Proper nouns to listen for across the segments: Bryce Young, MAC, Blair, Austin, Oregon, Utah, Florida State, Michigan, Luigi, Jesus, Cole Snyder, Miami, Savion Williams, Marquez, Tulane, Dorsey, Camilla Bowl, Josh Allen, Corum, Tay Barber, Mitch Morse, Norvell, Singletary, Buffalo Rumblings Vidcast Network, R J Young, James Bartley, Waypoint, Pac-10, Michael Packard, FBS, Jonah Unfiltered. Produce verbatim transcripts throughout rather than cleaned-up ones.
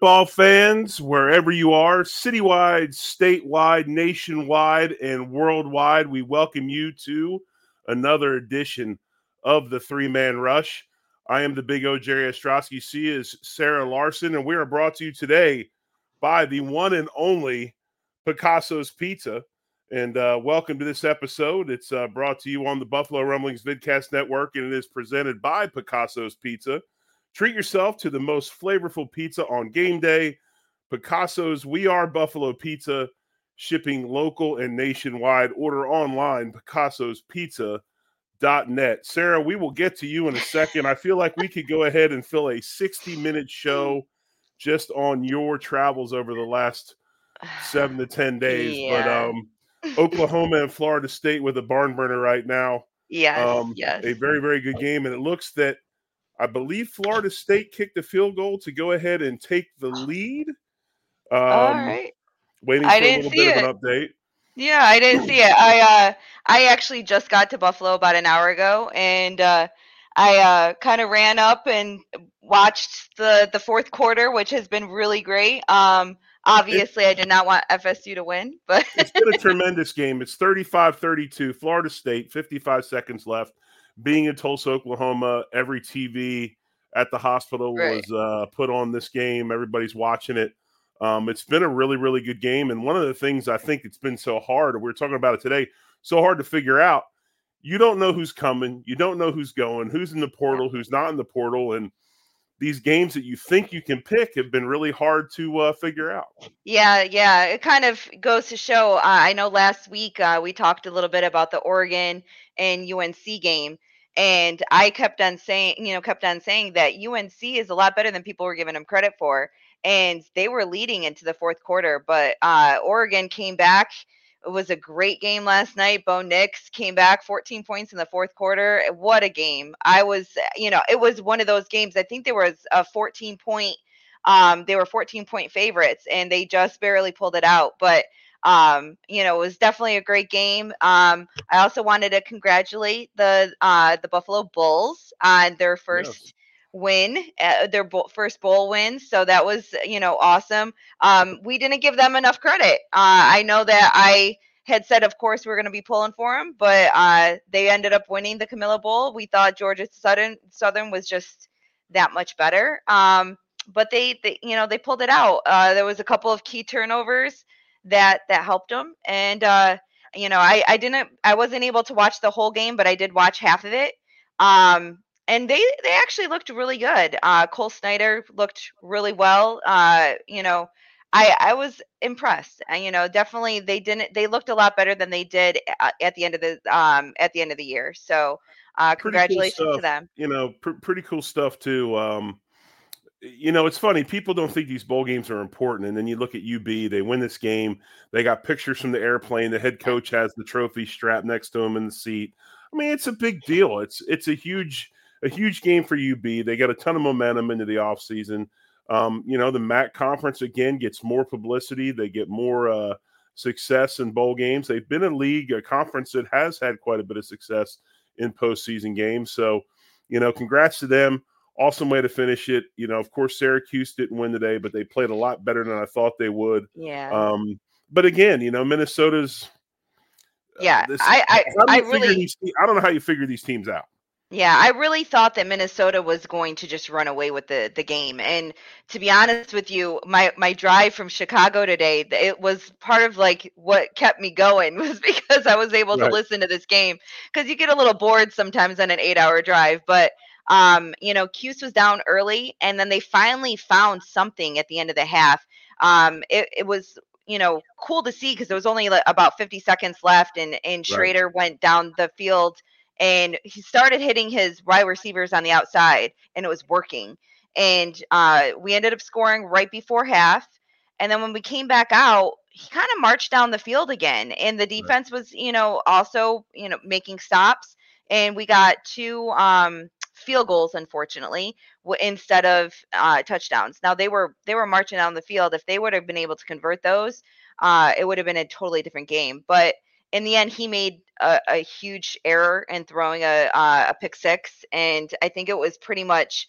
football fans, wherever you are, citywide, statewide, nationwide, and worldwide, we welcome you to another edition of the Three-Man Rush. I am the Big O, Jerry Ostrowski. She is Sarah Larson, and we are brought to you today by the one and only Picasso's Pizza. And uh, welcome to this episode. It's uh, brought to you on the Buffalo Rumblings Vidcast Network, and it is presented by Picasso's Pizza. Treat yourself to the most flavorful pizza on game day. Picasso's We Are Buffalo Pizza, shipping local and nationwide. Order online, picassos pizza dot net. Sarah, we will get to you in a second. I feel like we could go ahead and fill a sixty-minute show just on your travels over the last seven to ten days. Yeah. But um, Oklahoma and Florida State with a barn burner right now. Yes, um, yes. A very, very good game, and it looks that I believe Florida State kicked a field goal to go ahead and take the lead. Um, All right. Waiting for I didn't a little see bit it. of an update. Yeah, I didn't see it. I uh, I actually just got to Buffalo about an hour ago, and uh, I uh, kind of ran up and watched the, the fourth quarter, which has been really great. Um, obviously, it, I did not want F S U to win, but it's been a tremendous game. It's thirty-five thirty-two, Florida State, fifty-five seconds left. Being in Tulsa, Oklahoma, every T V at the hospital right. was uh, put on this game. Everybody's watching it. Um, it's been a really, really good game. And one of the things I think it's been so hard, we were talking about it today, so hard to figure out. You don't know who's coming. You don't know who's going, who's in the portal, who's not in the portal. And these games that you think you can pick have been really hard to uh, figure out. Yeah, yeah. It kind of goes to show. Uh, I know last week uh, we talked a little bit about the Oregon and U N C game. And I kept on saying, you know, kept on saying that U N C is a lot better than people were giving them credit for. And they were leading into the fourth quarter. But uh, Oregon came back. It was a great game last night. Bo Nix came back fourteen points in the fourth quarter. What a game. I was, you know, it was one of those games. I think there was a fourteen point. Um, they were fourteen point favorites, and they just barely pulled it out. But Um, you know, it was definitely a great game. Um, I also wanted to congratulate the uh, the Buffalo Bulls on their first yes. win, uh, their bo- first bowl win. So that was, you know, awesome. Um, we didn't give them enough credit. Uh, I know that I had said, of course, we we're going to be pulling for them, but uh, they ended up winning the Camilla Bowl. We thought Georgia Southern Southern was just that much better. Um, but they, they, you know, they pulled it out. Uh, there was a couple of key turnovers that that helped them. And, uh, you know, I, I didn't, I wasn't able to watch the whole game, but I did watch half of it. Um, and they, they actually looked really good. Uh, Cole Snyder looked really well. Uh, you know, I, I was impressed. Uh, you know, definitely they didn't, they looked a lot better than they did at the end of the, um, at the end of the year. So, uh, congratulations cool to them. You know, pr- pretty cool stuff too. Um, You know, it's funny. People don't think these bowl games are important. And then you look at U B, they win this game. They got pictures from the airplane. The head coach has the trophy strapped next to him in the seat. I mean, it's a big deal. It's it's a huge a huge game for U B. They got a ton of momentum into the offseason. Um, you know, the M A C conference, again, gets more publicity. They get more uh, success in bowl games. They've been a league, a conference that has had quite a bit of success in postseason games. So, you know, congrats to them. Awesome way to finish it. You know, of course, Syracuse didn't win today, but they played a lot better than I thought they would. Yeah. Um, but again, you know, Minnesota's. Yeah, uh, this, I, I, I really. These, I don't know how you figure these teams out. Yeah, I really thought that Minnesota was going to just run away with the, the game. And to be honest with you, my, my drive from Chicago today, it was part of like what kept me going was because I was able right. to listen to this game. Because you get a little bored sometimes on an eight hour drive, but. Um, you know, Cuse was down early, and then they finally found something at the end of the half. Um, it, it was, you know, cool to see because there was only like about fifty seconds left, and, and Schrader right. went down the field, and he started hitting his wide receivers on the outside, and it was working. And uh, we ended up scoring right before half, and then when we came back out, he kind of marched down the field again, and the defense right. was, you know, also, you know, making stops, and we got two um, – field goals, unfortunately, w- instead of uh, touchdowns. Now they were they were marching down the field. If they would have been able to convert those, uh, it would have been a totally different game. But in the end, he made a, a huge error in throwing a, uh, a pick six, and I think it was pretty much,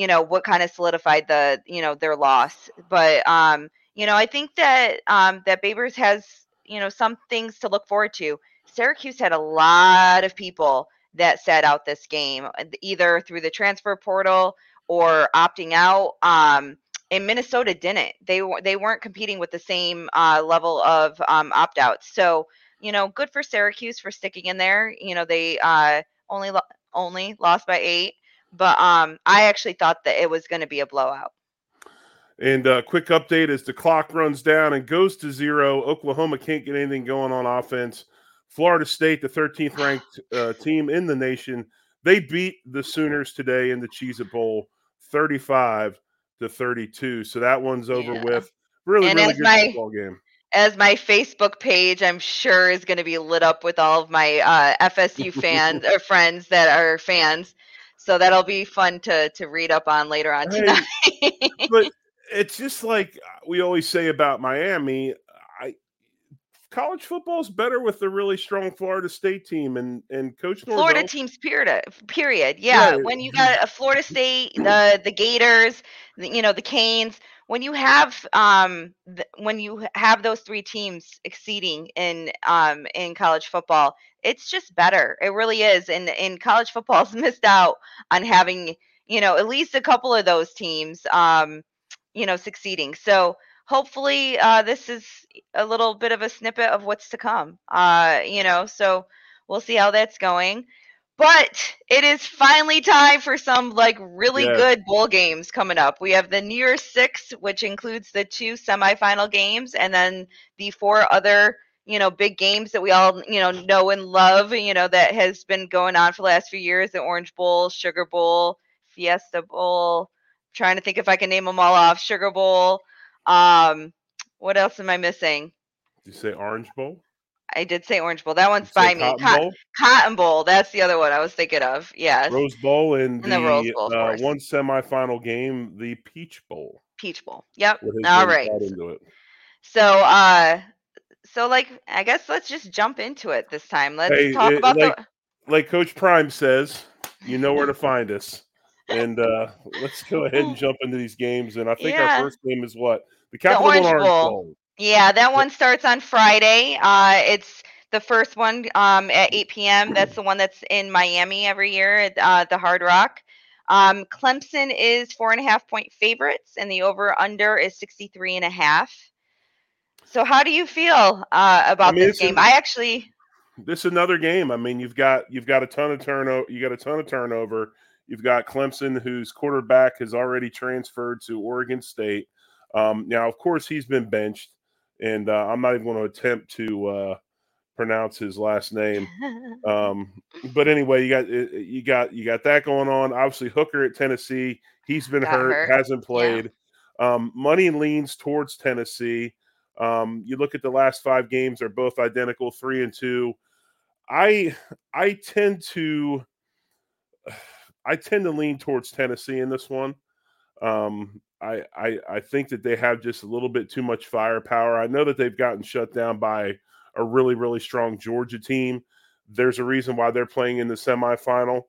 you know, what kind of solidified the, you know, their loss. But, um, you know, I think that um, that Babers has, you know, some things to look forward to. Syracuse had a lot of people that sat out this game, either through the transfer portal or opting out. Um, and Minnesota didn't. They, they weren't competing with the same uh, level of um, opt-outs. So, you know, good for Syracuse for sticking in there. You know, they uh, only lo- only lost by eight. But um, I actually thought that it was going to be a blowout. And a uh, quick update as the clock runs down and goes to zero. Oklahoma can't get anything going on offense. Florida State, the thirteenth ranked uh, team in the nation, they beat the Sooners today in the Cheez-It Bowl, thirty-five to thirty-two. So that one's over yeah. with. Really, and really good my, football game. As my Facebook page, I'm sure, is going to be lit up with all of my uh, F S U fans or friends that are fans. So that'll be fun to to read up on later on tonight. Hey, but it's just like we always say about Miami. I college football is better with the really strong Florida State team and and Coach Norvell. Florida teams period. Period. Yeah, right. When you got a Florida State, the the Gators, the, you know, the Canes. When you have um th- when you have those three teams exceeding in um in college football. It's just better. It really is. And in college football's missed out on having, you know, at least a couple of those teams, um, you know, succeeding. So hopefully uh, this is a little bit of a snippet of what's to come, uh, you know, so we'll see how that's going. But it is finally time for some like really yeah. good bowl games coming up. We have the New Year's Six, which includes the two semifinal games and then the four other you know, big games that we all, you know, know and love, you know, that has been going on for the last few years, the Orange Bowl, Sugar Bowl, Fiesta Bowl, I'm trying to think if I can name them all off, Sugar Bowl. Um, what else am I missing? Did you say Orange Bowl? I did say Orange Bowl. That one's by me. Cotton, Cotton, Bowl? Cotton Bowl. That's the other one I was thinking of. Yes. Rose Bowl and, and the, the Rose Bowl, uh, one semifinal game, the Peach Bowl. Peach Bowl. Yep. All right. Into it. So, uh, So, like, I guess let's just jump into it this time. Let's hey, talk it, about like, the... Like Coach Prime says, you know where to find us. And uh, let's go ahead and jump into these games. And I think yeah. our first game is what? The Capital Orange Bowl. Bowl. Yeah, that one starts on Friday. Uh, it's the first one um, at eight p.m. That's the one that's in Miami every year at uh, the Hard Rock. Um, Clemson is four and a half point favorites, and the over-under is sixty-three and a half. So how do you feel uh, about I mean, this game? A, I actually this is another game. I mean, you've got you've got a ton of turnover. You got a ton of turnover. You've got Clemson, whose quarterback has already transferred to Oregon State. Um, now, of course, he's been benched, and uh, I'm not even going to attempt to uh, pronounce his last name. Um, but anyway, you got you got you got that going on. Obviously, Hooker at Tennessee, he's been hurt, hurt, hasn't played. Yeah. Um, money leans towards Tennessee. Um, you look at the last five games; they're both identical, three and two. I I tend to I tend to lean towards Tennessee in this one. Um, I, I I think that they have just a little bit too much firepower. I know that they've gotten shut down by a really really strong Georgia team. There's a reason why they're playing in the semifinal.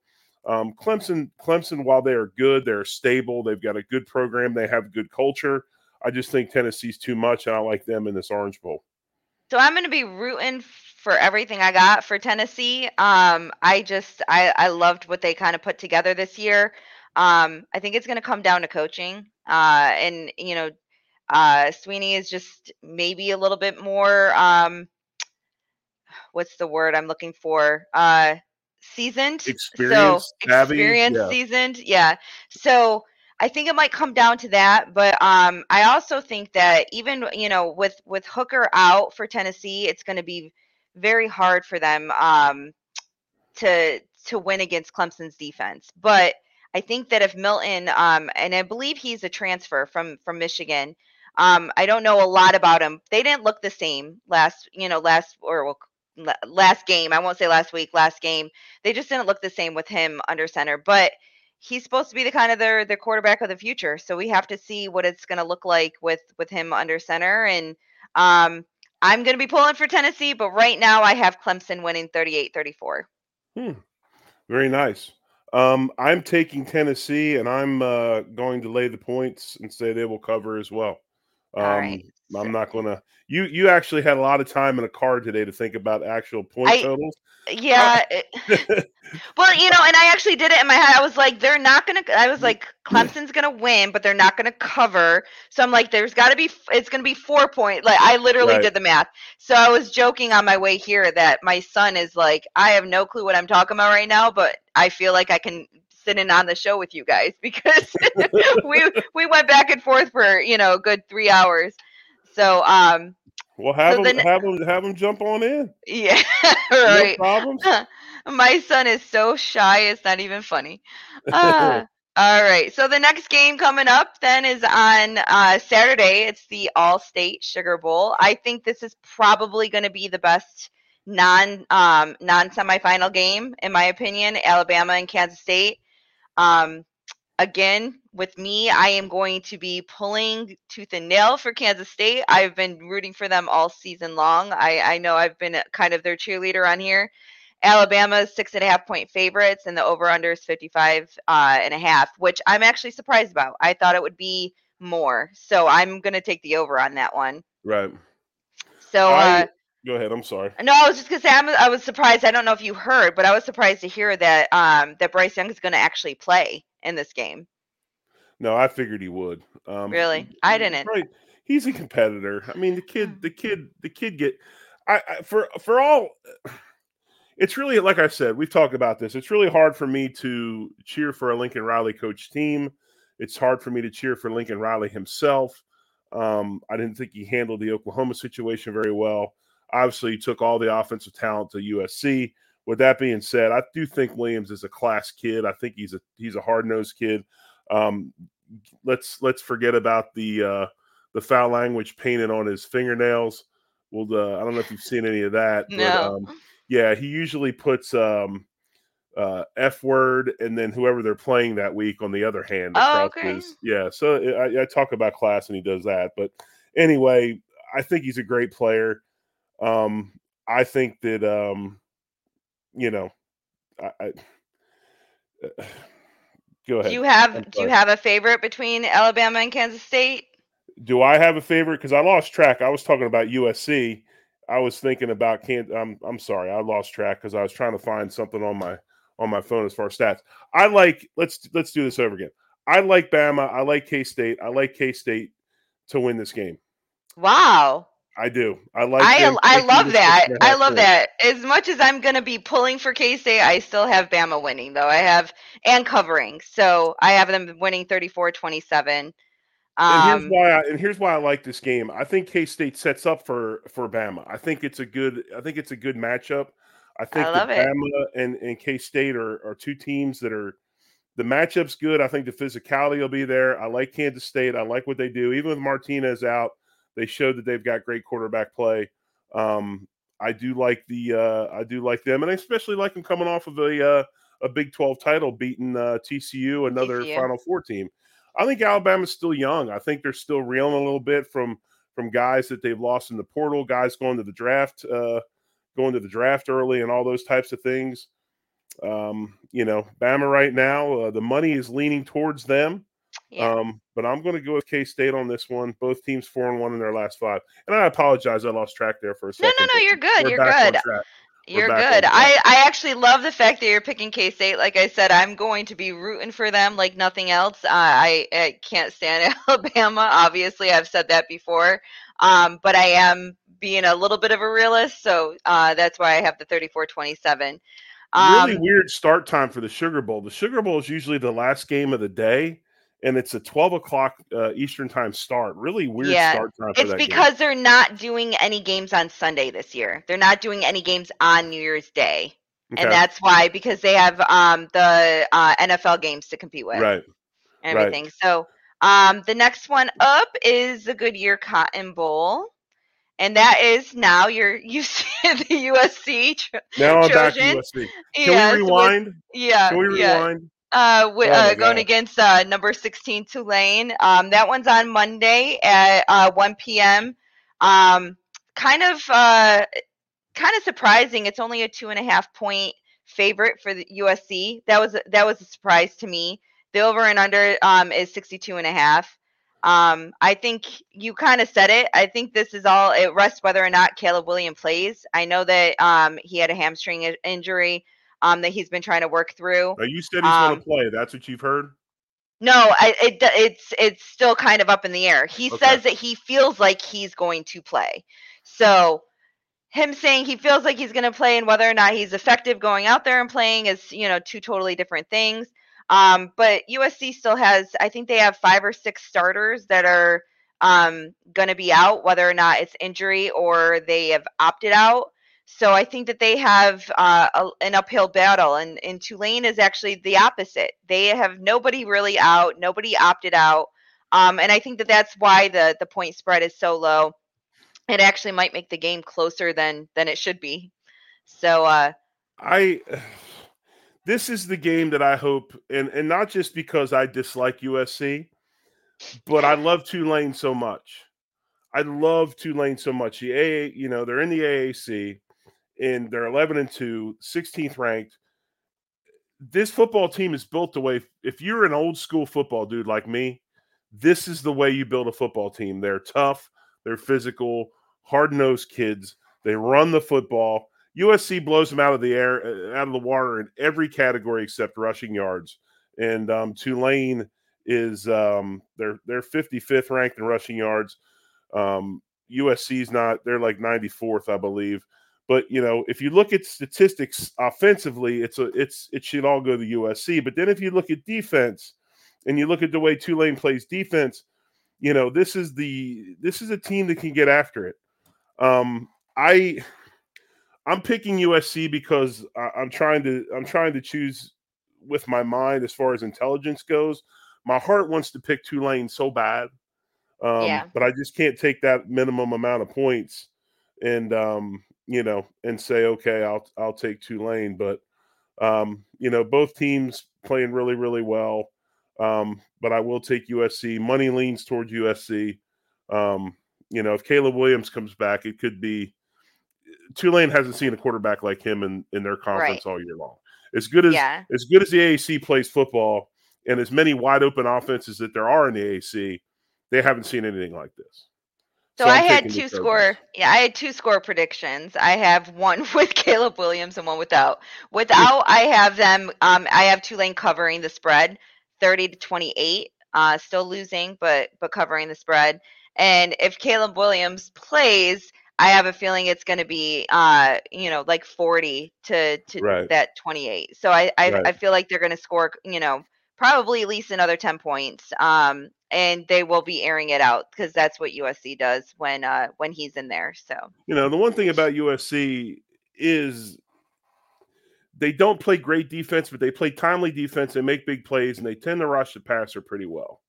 Um, Clemson Clemson, while they are good, they're stable. They've got a good program. They have good culture. I just think Tennessee's too much, and I like them in this Orange Bowl. So I'm going to be rooting for everything I got for Tennessee. Um, I just I, I loved what they kind of put together this year. Um, I think it's going to come down to coaching. Uh, and, you know, uh, Sweeney is just maybe a little bit more, um, what's the word I'm looking for? Uh, seasoned. Experience. So, experience, yeah. seasoned. Yeah. So I think it might come down to that, but um, I also think that even, you know, with, with Hooker out for Tennessee, it's going to be very hard for them um, to to win against Clemson's defense. But I think that if Milton, um, and I believe he's a transfer from from Michigan, um, I don't know a lot about him. They didn't look the same last, you know, last or well, last game. I won't say last week, last game. They just didn't look the same with him under center, but he's supposed to be the kind of their, their quarterback of the future. So we have to see what it's going to look like with, with him under center. And um, I'm going to be pulling for Tennessee, but right now I have Clemson winning thirty-eight thirty-four. Hmm. Very nice. Um, I'm taking Tennessee, and I'm uh, going to lay the points and say they will cover as well. Um, All right. I'm not going to – you you actually had a lot of time in a car today to think about actual point I, totals. Yeah. Well, you know, and I actually did it in my head. I was like, they're not going to – I was like, Clemson's going to win, but they're not going to cover. So I'm like, there's got to be – it's going to be four points. Like, I literally right. did the math. So I was joking on my way here that my son is like, I have no clue what I'm talking about right now, but I feel like I can – sitting on the show with you guys because we we went back and forth for, you know, a good three hours. So um well have so them then, have them have them jump on in. Yeah. Right. No problems. My son is so shy it's not even funny. Uh, all right. So the next game coming up then is on uh Saturday. It's the All-State Sugar Bowl. I think this is probably going to be the best non um non semifinal game in my opinion. Alabama and Kansas State. Um, again, with me, I am going to be pulling tooth and nail for Kansas State. I've been rooting for them all season long. I, I know I've been kind of their cheerleader on here. Alabama's six and a half point favorites, and the over-under is fifty-five uh, and a half, which I'm actually surprised about. I thought it would be more. So I'm going to take the over on that one. Right. So, I, uh, go ahead. I'm sorry. No, I was just going to say, I'm, I was surprised. I don't know if you heard, but I was surprised to hear that um, that Bryce Young is going to actually play in this game. No, I figured he would. Um, really? I didn't. Right. He's a competitor. I mean, the kid, the kid, the kid get I, I for, for all, it's really, like I said, we've talked about this. It's really hard for me to cheer for a Lincoln Riley coach team. It's hard for me to cheer for Lincoln Riley himself. Um, I didn't think he handled the Oklahoma situation very well. Obviously, he took all the offensive talent to U S C. With that being said, I do think Williams is a class kid. I think he's a he's a hard-nosed kid. Um, let's let's forget about the uh, the foul language painted on his fingernails. Well, uh, I don't know if you've seen any of that. No. But, um, yeah, he usually puts um, uh, F word and then whoever they're playing that week on the other hand. Oh, okay. His, yeah, so I, I talk about class and he does that. But anyway, I think he's a great player. Um, I think that, um, you know, I, I uh, go ahead. Do you have, do you have a favorite between Alabama and Kansas State? Do I have a favorite? Cause I lost track. I was talking about U S C. I was thinking about Kansas. I'm, I'm sorry. I lost track. Cause I was trying to find something on my, on my phone as far as stats. I like, let's, let's do this over again. I like Bama. I like K-State. I like K-State to win this game. Wow. I do. I like I, I love that. I love that. As much as I'm going to be pulling for K-State, I still have Bama winning, though. I have – and covering. So, I have them winning thirty-four twenty-seven. Um, and, here's why I, and here's why I like this game. I think K-State sets up for, for Bama. I think it's a good I think it's a good matchup. I think I love it. Bama and, and K-State are, are two teams that are – the matchup's good. I think the physicality will be there. I like Kansas State. I like what they do. Even with Martinez out, they showed that they've got great quarterback play. Um, I do like the uh, I do like them, and I especially like them coming off of a uh, a Big twelve title, beating uh, T C U, another T C U Final Four team. I think Alabama's still young. I think they're still reeling a little bit from from guys that they've lost in the portal, guys going to the draft, uh, going to the draft early, and all those types of things. Um, you know, Bama right now, uh, the money is leaning towards them. Yeah. Um, but I'm going to go with K-State on this one. Both teams four and one in their last five. And I apologize, I lost track there for a second. No, no, no, you're good. You're good. You're good. I, I actually love the fact that you're picking K-State. Like I said, I'm going to be rooting for them like nothing else. Uh, I, I can't stand Alabama. Obviously, I've said that before. Um, but I am being a little bit of a realist, so uh, that's why I have the thirty-four twenty-seven. Um, really weird start time for the Sugar Bowl. The Sugar Bowl is usually the last game of the day. And it's a twelve o'clock uh, Eastern time start. Really weird yeah, start time for that game. It's because they're not doing any games on Sunday this year. They're not doing any games on New Year's Day. Okay. And that's why, because they have um, the uh, N F L games to compete with. Right. And everything. Right. So um, the next one up is the Goodyear Cotton Bowl. And that is now you're you see the U S C. Tro- now I'm back to U S C. Can yes, we rewind? With, yeah. Can we rewind? Yeah. Uh, with, uh, oh, going God. against uh, number sixteen Tulane. Um, that one's on Monday at uh, one p.m. Um, kind of, uh, kind of surprising. It's only a two and a half point favorite for the U S C. That was that was a surprise to me. The over and under um, is sixty-two and a half. Um, I think you kind of said it. I think this is all it rests whether or not Caleb Williams plays. I know that um, he had a hamstring injury um, that he's been trying to work through. Now you said he's um, going to play. That's what you've heard? No, I, it, it's it's still kind of up in the air. He okay. says that he feels like he's going to play. So him saying he feels like he's going to play and whether or not he's effective going out there and playing is, you know, two totally different things. Um, but U S C still has, I think they have five or six starters that are um, going to be out, whether or not it's injury or they have opted out. So I think that they have uh, a, an uphill battle. And, and Tulane is actually the opposite. They have nobody really out, nobody opted out. Um, and I think that that's why the, the point spread is so low. It actually might make the game closer than, than it should be. So uh, I... This is the game that I hope, and, and not just because I dislike U S C, but I love Tulane so much. I love Tulane so much. The A, you know, they're in the A A C, and they're eleven and two, sixteenth ranked. This football team is built the way. If you're an old school football dude like me, this is the way you build a football team. They're tough, they're physical, hard-nosed kids. They run the football. U S C blows them out of the air, out of the water in every category except rushing yards. And um, Tulane is um, they're they're fifty-fifth ranked in rushing yards. Um, U S C's not; they're like ninety-fourth, I believe. But you know, if you look at statistics offensively, it's a it's it should all go to U S C. But then if you look at defense, and you look at the way Tulane plays defense, you know this is the this is a team that can get after it. Um, I. I'm picking U S C because I'm trying to I'm trying to choose with my mind as far as intelligence goes. My heart wants to pick Tulane so bad, um, yeah. but I just can't take that minimum amount of points and um, you know and say okay, I'll I'll take Tulane. But um, you know both teams playing really really well, um, but I will take U S C. Money leans towards U S C. Um, you know if Caleb Williams comes back, it could be. Tulane hasn't seen a quarterback like him in, in their conference right. all year long. As good as yeah. as good as the A A C plays football and as many wide open offenses that there are in the A A C, they haven't seen anything like this. So, so I had two score. Yeah, I had two score predictions. I have one with Caleb Williams and one without. Without, I have them. Um, I have Tulane covering the spread, thirty to twenty-eight. Uh, still losing, but but covering the spread. And if Caleb Williams plays. I have a feeling it's going to be, uh, you know, like forty to, to right. that twenty-eight. So I I, right. I feel like they're going to score, you know, probably at least another ten points. Um, and they will be airing it out because that's what U S C does when uh, when he's in there. So you know, the one thing about U S C is they don't play great defense, but they play timely defense and make big plays, and they tend to rush the passer pretty well.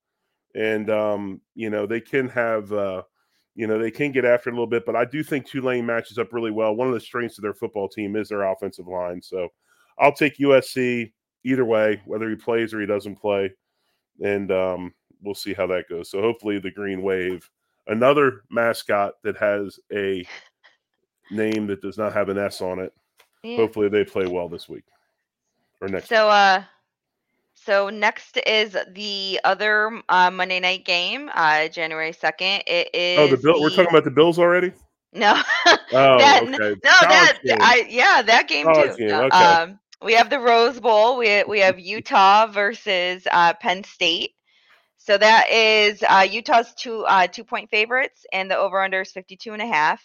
And um, you know, they can have. Uh, You know, they can get after it a little bit, but I do think Tulane matches up really well. One of the strengths of their football team is their offensive line. So I'll take U S C either way, whether he plays or he doesn't play. And um, we'll see how that goes. So hopefully the Green Wave, another mascot that has a name that does not have an S on it. Yeah. Hopefully they play well this week or next week. So, uh, So next is the other uh, Monday night game, uh, January second. It is. Oh, the Bill. The... We're talking about the Bills already. No. oh, that, okay. No, that I, yeah, that game College too. Game. No, okay. Um, we have the Rose Bowl. We we have Utah versus uh, Penn State. So that is uh, Utah's two uh, two point favorites, and the over under is fifty-two and a half.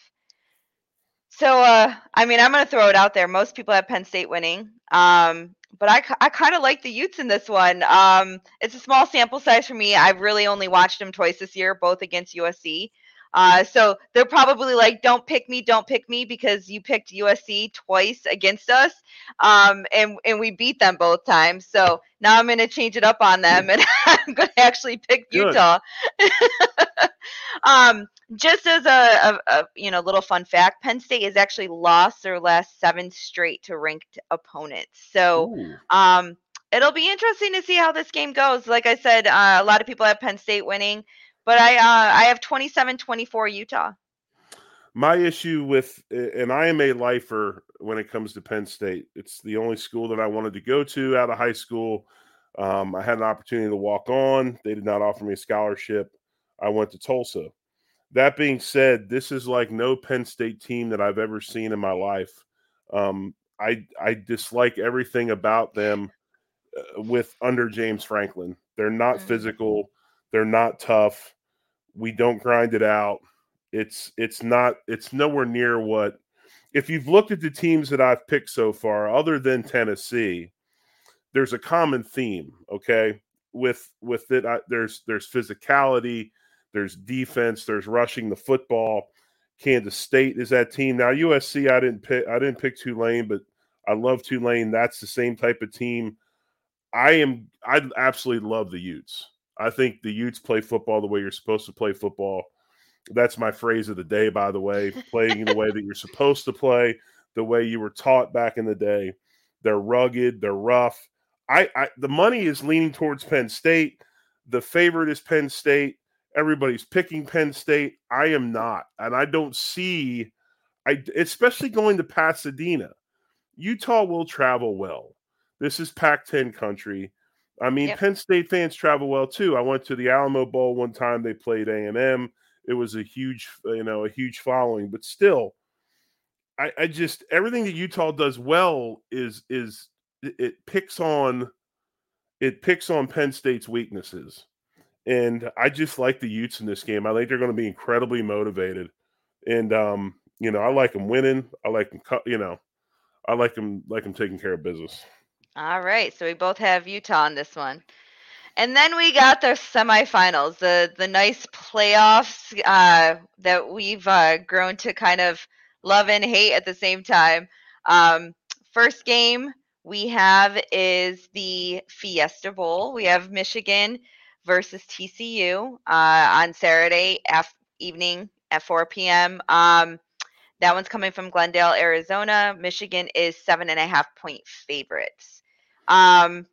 So uh, I mean, I'm going to throw it out there. Most people have Penn State winning. Um, But I, I kind of like the Utes in this one. Um, it's a small sample size for me. I've really only watched them twice this year, both against U S C. Uh, so they're probably like, don't pick me, don't pick me, because you picked U S C twice against us, um, and, and we beat them both times. So now I'm going to change it up on them, and I'm going to actually pick Good. Utah. um, just as a, a, a you know little fun fact, Penn State has actually lost their last seven straight to ranked opponents. So um, it'll be interesting to see how this game goes. Like I said, uh, a lot of people have Penn State winning. But I uh, I have twenty-seven twenty-four Utah. My issue with, and I am a lifer when it comes to Penn State. It's the only school that I wanted to go to out of high school. Um, I had an opportunity to walk on. They did not offer me a scholarship. I went to Tulsa. That being said, this is like no Penn State team that I've ever seen in my life. Um, I I dislike everything about them uh, with under James Franklin. They're not mm-hmm. physical. They're not tough. We don't grind it out. It's it's not it's nowhere near what if you've looked at the teams that I've picked so far, other than Tennessee, there's a common theme, okay? With with it I, there's there's physicality, there's defense, there's rushing the football. Kansas State is that team. Now U S C I didn't pick I didn't pick Tulane, but I love Tulane. That's the same type of team. I am I absolutely love the Utes. I think the Utes play football the way you're supposed to play football. That's my phrase of the day, by the way, playing the way that you're supposed to play, the way you were taught back in the day. They're rugged, they're rough. I, I the money is leaning towards Penn State. The favorite is Penn State. Everybody's picking Penn State. I am not, and I don't see, I especially going to Pasadena. Utah will travel well. This is Pac ten country. I mean, yep. Penn State fans travel well too. I went to the Alamo Bowl one time. They played A and M. It was a huge, you know, a huge following. But still, I, I just everything that Utah does well is is it, it picks on it picks on Penn State's weaknesses. And I just like the Utes in this game. I think they're going to be incredibly motivated. And um, you know, I like them winning. I like them, you know, I like them like them taking care of business. All right, so we both have Utah on this one. And then we got the semifinals, the the nice playoffs uh, that we've uh, grown to kind of love and hate at the same time. Um, first game we have is the Fiesta Bowl. We have Michigan versus T C U uh, on Saturday af- evening at four p.m. Um, that one's coming from Glendale, Arizona. Michigan is seven and a half point favorites. Um,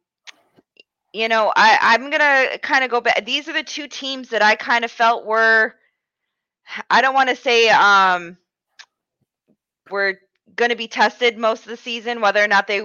you know, I, I'm going to kind of go back. These are the two teams that I kind of felt were, I don't want to say um, were going to be tested most of the season, whether or not they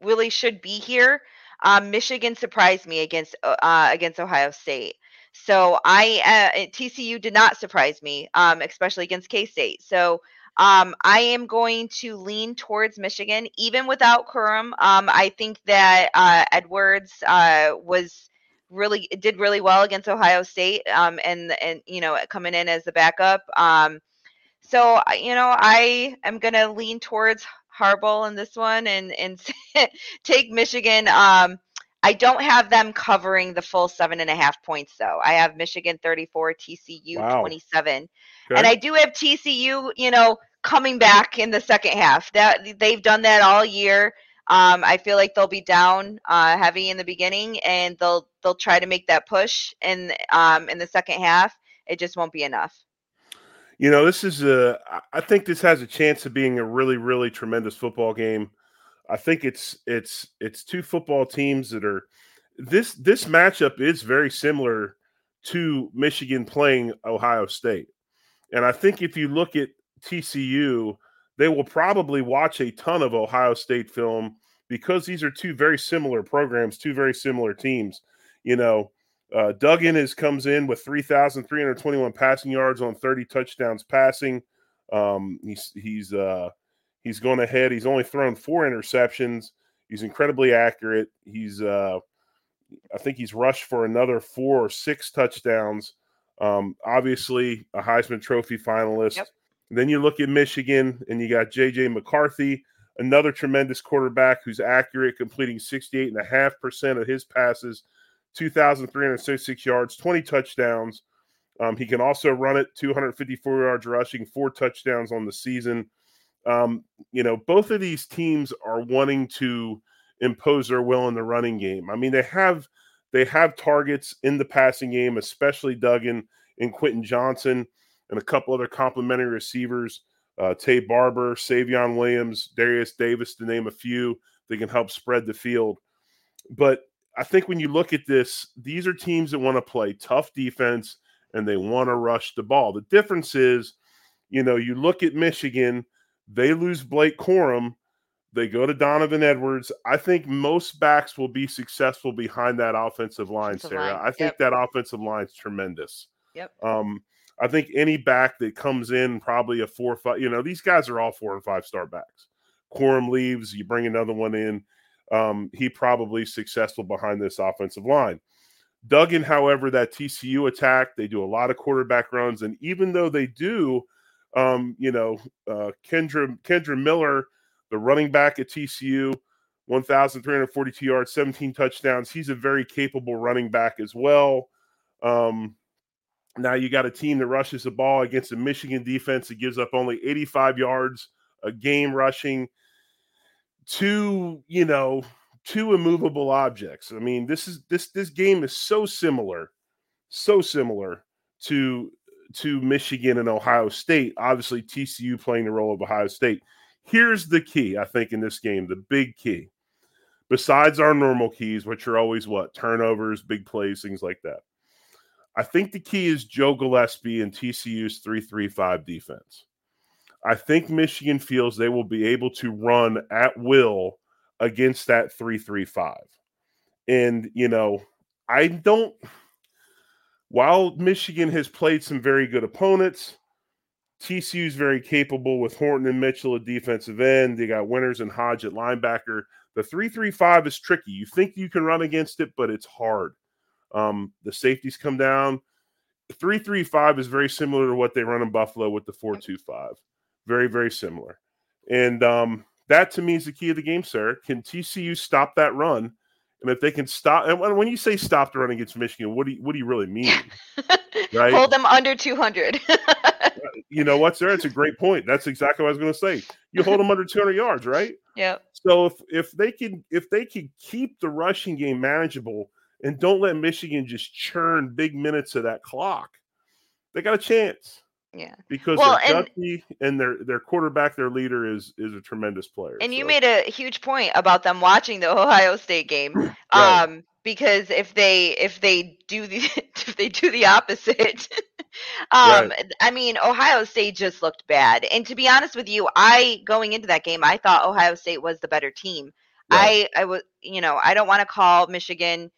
really should be here. Um, Michigan surprised me against, uh, against Ohio State. So I, uh, T C U did not surprise me, um, especially against K-State. So um, I am going to lean towards Michigan, even without Corum. Um, I think that uh, Edwards uh, was really did really well against Ohio State, um, and and you know coming in as the backup. Um, so you know I am going to lean towards Harbaugh in this one and and take Michigan. Um, I don't have them covering the full seven and a half points, though. I have Michigan thirty-four, T C U wow. twenty-seven. Okay. And I do have T C U, you know, coming back in the second half. That they've done that all year. Um, I feel like they'll be down uh, heavy in the beginning, and they'll they'll try to make that push in um, in the second half. It just won't be enough. You know, this is a. I think this has a chance of being a really, really tremendous football game. I think it's it's it's two football teams that are this this matchup is very similar to Michigan playing Ohio State. And I think if you look at T C U, they will probably watch a ton of Ohio State film because these are two very similar programs, two very similar teams. You know, uh, Duggan is comes in with three thousand three hundred twenty-one passing yards on thirty touchdowns passing. Um, he's he's uh He's going ahead. He's only thrown four interceptions. He's incredibly accurate. He's, uh, I think he's rushed for another four or six touchdowns. Um, obviously, a Heisman Trophy finalist. Yep. Then you look at Michigan, and you got J J. McCarthy, another tremendous quarterback who's accurate, completing sixty-eight point five percent of his passes, two thousand three hundred sixty-six yards, twenty touchdowns. Um, he can also run it, two hundred fifty-four yards rushing, four touchdowns on the season. Um, you know, both of these teams are wanting to impose their will in the running game. I mean, they have they have targets in the passing game, especially Duggan and Quentin Johnson and a couple other complimentary receivers, uh, Tay Barber, Savion Williams, Darius Davis, to name a few. They can help spread the field. But I think when you look at this, these are teams that want to play tough defense and they want to rush the ball. The difference is, you know, you look at Michigan. They lose Blake Corum, They go to Donovan Edwards. I think most backs will be successful behind that offensive line, offensive Sarah. Line. I think yep. that offensive line is tremendous. Yep. Um, I think any back that comes in, probably a four or five, you know, these guys are all four and five star backs. Corum leaves, you bring another one in. Um, he probably successful behind this offensive line. Duggan, however, that T C U attack, they do a lot of quarterback runs. And even though they do, um, you know, uh, Kendra, Kendra Miller, the running back at T C U, one thousand three hundred forty-two yards, seventeen touchdowns. He's a very capable running back as well. Um, now you got a team that rushes the ball against a Michigan defense that gives up only eighty-five yards a game rushing. Two, you know, two immovable objects. I mean, this is this this game is so similar, so similar to to Michigan and Ohio State. Obviously, T C U playing the role of Ohio State. Here's the key, I think, in this game, the big key, besides our normal keys, which are always what? Turnovers, big plays, things like that. I think the key is Joe Gillespie and T C U's three three five defense. I think Michigan feels they will be able to run at will against that three three five. And, you know, I don't – while Michigan has played some very good opponents – T C U is very capable with Horton and Mitchell at defensive end. They got Winters and Hodge at linebacker. The three three five is tricky. You think you can run against it, but it's hard. Um, the safeties come down. The three three five is very similar to what they run in Buffalo with the four two five. Very, very similar. And um, that, to me, is the key of the game, Sarah. Can T C U stop that run? And if they can stop – and when you say stop the run against Michigan, what do you, what do you really mean? Right? Hold them under two hundred. You know what, Sarah? It's a great point. That's exactly what I was going to say. You hold them under two hundred yards, right? Yeah. So if if they can if they can keep the rushing game manageable and don't let Michigan just churn big minutes of that clock, they got a chance. Yeah. Because well, they're gutsy and, and their their quarterback, their leader is is a tremendous player. And so. You made a huge point about them watching the Ohio State game. Right. Um because if they if they do the if they do the opposite Um, right. I mean, Ohio State just looked bad. And to be honest with you, I, going into that game, I thought Ohio State was the better team. Right. I, I was, you know, I don't want to call Michigan,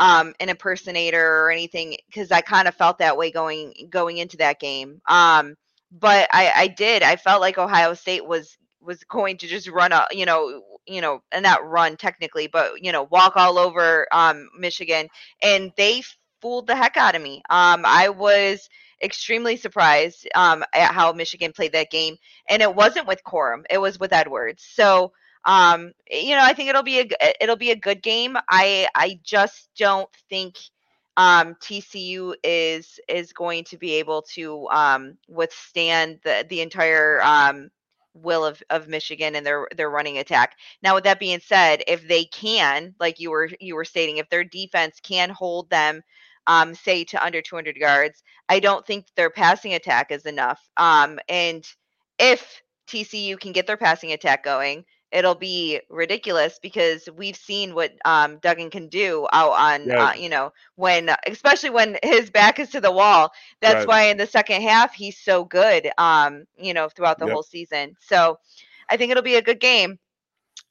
um, an impersonator or anything. Cause I kind of felt that way going, going into that game. Um, but I, I did, I felt like Ohio State was, was going to just run a, you know, you know, and not run technically, but, you know, walk all over, um, Michigan, and they fooled the heck out of me. Um, I was extremely surprised um, at how Michigan played that game. And it wasn't with Corum. It was with Edwards. So, um, you know, I think it'll be a, it'll be a good game. I I just don't think um, T C U is is going to be able to um, withstand the, the entire um, will of, of Michigan and their their running attack. Now, with that being said, if they can, like you were you were stating, if their defense can hold them Um, say to under two hundred yards, I don't think their passing attack is enough. Um, and if T C U can get their passing attack going, it'll be ridiculous because we've seen what um, Duggan can do out on, right. uh, you know, when, especially when his back is to the wall. That's right. Why in the second half, he's so good, um, you know, throughout the yep. whole season. So I think it'll be a good game.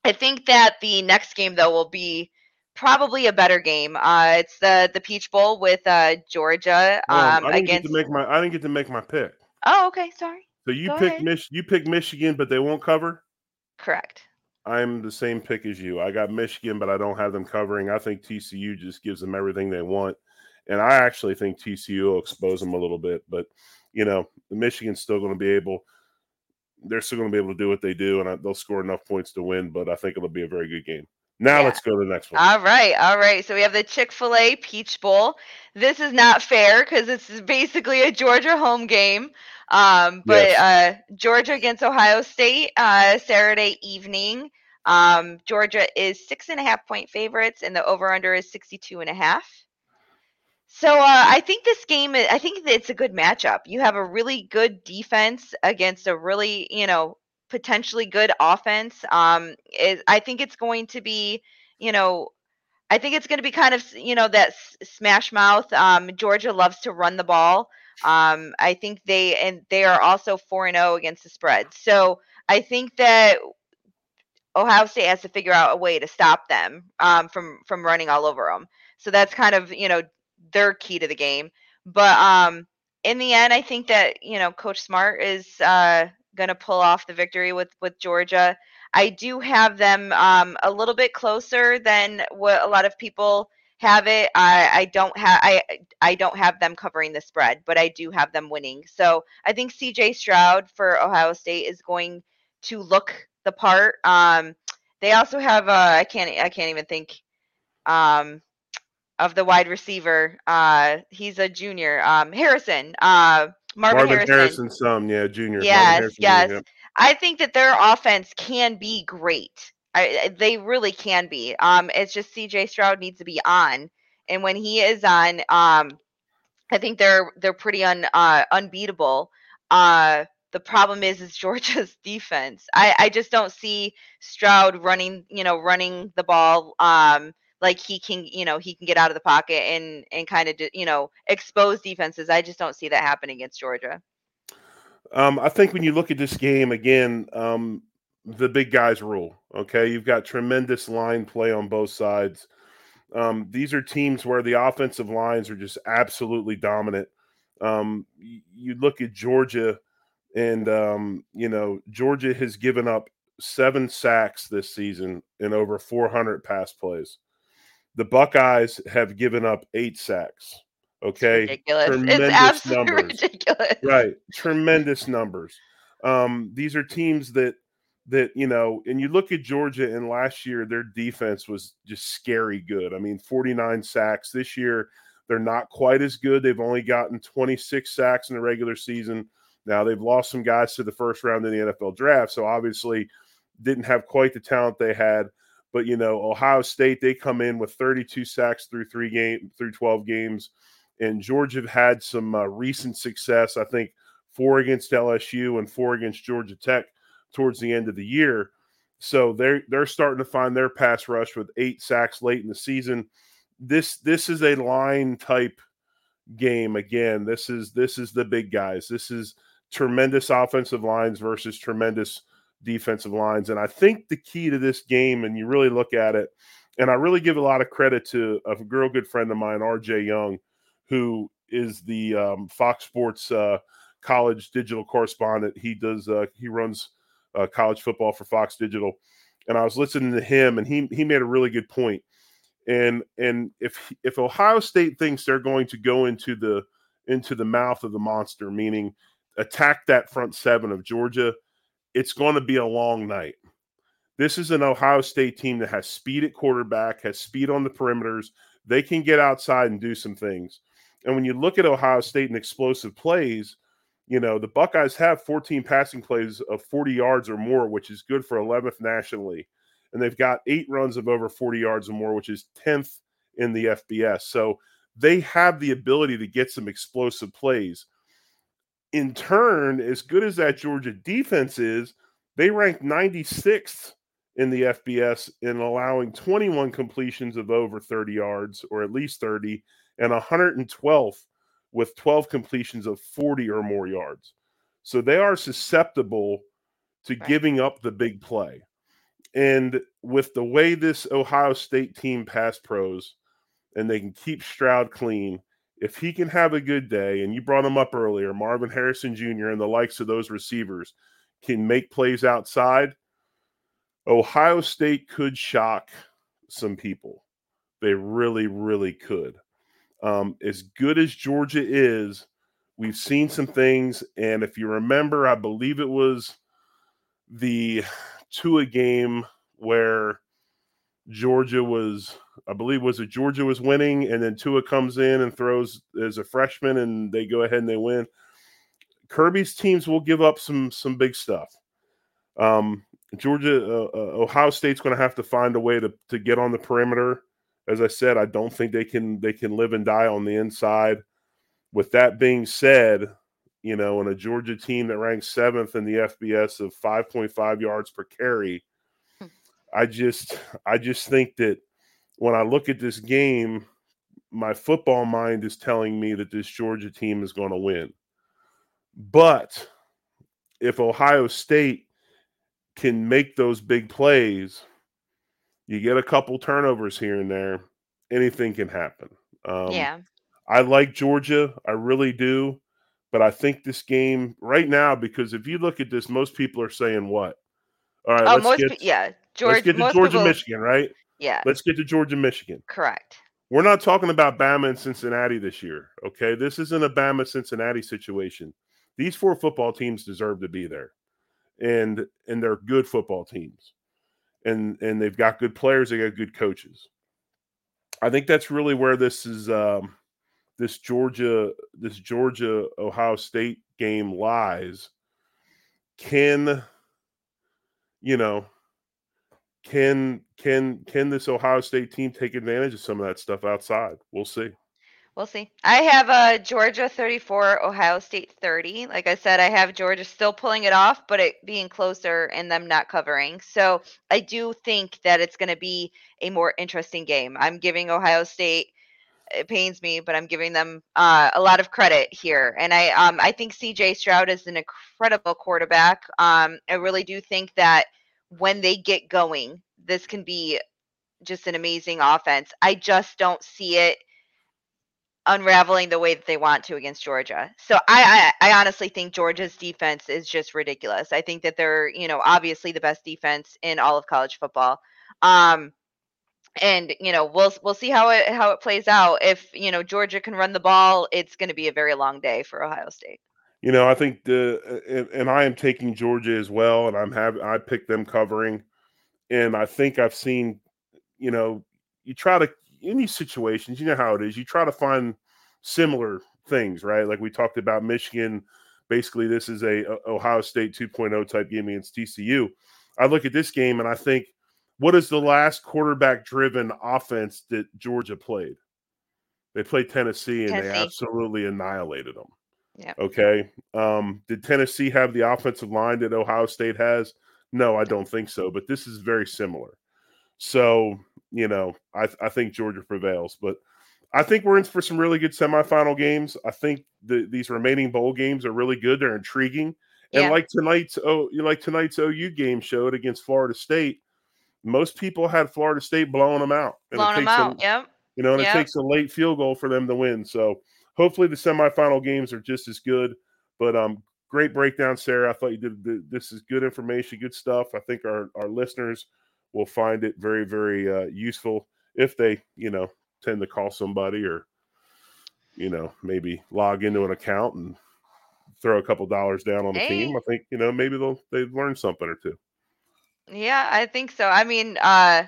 I think that the next game, though, will be probably a better game. Uh, it's the the Peach Bowl with uh, Georgia. Um, no, I didn't against... get to make my I didn't get to make my pick. Oh, okay, sorry. So you Go pick Mich- you pick Michigan, but they won't cover. Correct. I'm the same pick as you. I got Michigan, but I don't have them covering. I think T C U just gives them everything they want, and I actually think T C U will expose them a little bit. But you know, Michigan's still going to be able. They're still going to be able to do what they do, and I, they'll score enough points to win. But I think it'll be a very good game. Now yeah. Let's go to the next one. All right. All right. So we have the Chick-fil-A Peach Bowl. This is not fair because it's basically a Georgia home game. Um, but yes. uh, Georgia against Ohio State uh, Saturday evening. Um, Georgia is six and a half point favorites and the over-under is sixty-two and a half. So uh, I think this game, I think it's a good matchup. You have a really good defense against a really, you know, potentially good offense. Um, is, I think it's going to be, you know, I think it's going to be kind of, you know, that s- smash mouth. Um, Georgia loves to run the ball. Um, I think they, and they are also four and oh against the spread. So I think that Ohio State has to figure out a way to stop them um, from from running all over them. So that's kind of, you know, their key to the game. But um, in the end, I think that, you know, Coach Smart is uh, going to pull off the victory with, with Georgia. I do have them um, a little bit closer than what a lot of people have it. I, I don't have I I don't have them covering the spread, but I do have them winning. So I think C J Stroud for Ohio State is going to look the part. Um, they also have uh, I can't I can't even think um, of the wide receiver. Uh, he's a junior. Um, Harrison. Uh, Marvin, Marvin Harrison. Harrison. Some yeah, junior. Yes, yes. Junior, yeah. I think that their offense can be great. I, they really can be. Um, it's just C J Stroud needs to be on, and when he is on, um, I think they're they're pretty un, uh, unbeatable. Uh, the problem is is Georgia's defense. I, I just don't see Stroud running, you know, running the ball um, like he can, you know, he can get out of the pocket and and kind of, you know, expose defenses. I just don't see that happen against Georgia. Um, I think when you look at this game again, um, the big guys rule. Okay, you've got tremendous line play on both sides. Um, these are teams where the offensive lines are just absolutely dominant. Um, you, you look at Georgia, and um, you know, Georgia has given up seven sacks this season in over four hundred pass plays. The Buckeyes have given up eight sacks. Okay, it's ridiculous. Tremendous it's absolutely numbers. Ridiculous. Right, tremendous numbers. Um, these are teams that. That, you know, and you look at Georgia, and last year their defense was just scary good. I mean, forty-nine sacks. This year they're not quite as good. They've only gotten twenty-six sacks in the regular season. Now they've lost some guys to the first round in the N F L draft, so obviously didn't have quite the talent they had. But, you know, Ohio State, they come in with thirty-two sacks through three game through twelve games, and Georgia had some uh, recent success. I think four against L S U and four against Georgia Tech towards the end of the year. So they're, they're starting to find their pass rush with eight sacks late in the season. This, this is a line type game. Again, this is, this is the big guys. This is tremendous offensive lines versus tremendous defensive lines. And I think the key to this game, and you really look at it, and I really give a lot of credit to a real good friend of mine, R J Young, who is the um, Fox Sports uh, college digital correspondent. He does, uh, he runs, Uh, college football for Fox Digital, and I was listening to him, and he he made a really good point. And and if if Ohio State thinks they're going to go into the into the mouth of the monster, meaning attack that front seven of Georgia, it's going to be a long night. This is an Ohio State team that has speed at quarterback, has speed on the perimeters. They can get outside and do some things. And when you look at Ohio State and explosive plays, you know, the Buckeyes have fourteen passing plays of forty yards or more, which is good for eleventh nationally. And they've got eight runs of over forty yards or more, which is tenth in the F B S. So they have the ability to get some explosive plays. In turn, as good as that Georgia defense is, they rank ninety-sixth in the F B S in allowing twenty-one completions of over thirty yards or at least thirty, and one hundred twelfth with twelve completions of forty or more yards. So they are susceptible to right. giving up the big play. And with the way this Ohio State team pass pros, and they can keep Stroud clean, if he can have a good day, and you brought him up earlier, Marvin Harrison Junior and the likes of those receivers can make plays outside, Ohio State could shock some people. They really, really could. Um, as good as Georgia is, we've seen some things. And if you remember, I believe it was the Tua game where Georgia was, I believe was it Georgia was winning, and then Tua comes in and throws as a freshman, and they go ahead and they win. Kirby's teams will give up some, some big stuff. Um, Georgia, uh, uh, Ohio State's going to have to find a way to, to get on the perimeter. As I said, I don't think they can they can live and die on the inside. With that being said, you know, in a Georgia team that ranks seventh in the F B S of five point five yards per carry, I just I just think that when I look at this game, my football mind is telling me that this Georgia team is going to win. But if Ohio State can make those big plays, you get a couple turnovers here and there, anything can happen. Um, yeah. I like Georgia. I really do. But I think this game right now, because if you look at this, most people are saying what? All right, oh, let's, most, get, yeah. George, let's get to most Georgia, people, Michigan, right? Yeah. Let's get to Georgia, Michigan. Correct. We're not talking about Bama and Cincinnati this year, okay? This isn't a Bama-Cincinnati situation. These four football teams deserve to be there, and and they're good football teams, and and they've got good players. They got good coaches. I think that's really where this is um, this Georgia this Georgia Ohio State game lies. Can you know? Can can can this Ohio State team take advantage of some of that stuff outside? We'll see. We'll see. I have uh, Georgia thirty-four, Ohio State thirty. Like I said, I have Georgia still pulling it off, but it being closer and them not covering. So I do think that it's going to be a more interesting game. I'm giving Ohio State, it pains me, but I'm giving them uh, a lot of credit here. And I um, I think C J Stroud is an incredible quarterback. Um, I really do think that when they get going, this can be just an amazing offense. I just don't see it unraveling the way that they want to against Georgia. So I, I, I honestly think Georgia's defense is just ridiculous. I think that they're, you know, obviously the best defense in all of college football. Um, and, you know, we'll, we'll see how it, how it plays out. If, you know, Georgia can run the ball, it's going to be a very long day for Ohio State. You know, I think the, and, and I am taking Georgia as well. And I'm having, I picked them covering. And I think I've seen, you know, you try to, in these situations, you know how it is. You try to find similar things, right? Like we talked about Michigan. Basically, this is a Ohio State two point oh type game against T C U. I look at this game and I think, what is the last quarterback-driven offense that Georgia played? They played Tennessee, and Tennessee. They absolutely annihilated them. Yep. Okay. Um, did Tennessee have the offensive line that Ohio State has? No, I don't think so. But this is very similar. So, you know, I, th- I think Georgia prevails. But I think we're in for some really good semifinal games. I think the, these remaining bowl games are really good. They're intriguing. Yeah. And like tonight's oh, like tonight's O U game showed against Florida State, most people had Florida State blowing them out. And blowing them out, a, yep. You know, and yep. It takes a late field goal for them to win. So hopefully the semifinal games are just as good. But um, great breakdown, Sarah. I thought you did the, this is good information, good stuff. I think our, our listeners – will find it very, very uh, useful if they, you know, tend to call somebody or, you know, maybe log into an account and throw a couple dollars down on the hey. team. I think, you know, maybe they'll they've learned something or two. Yeah, I think so. I mean, uh,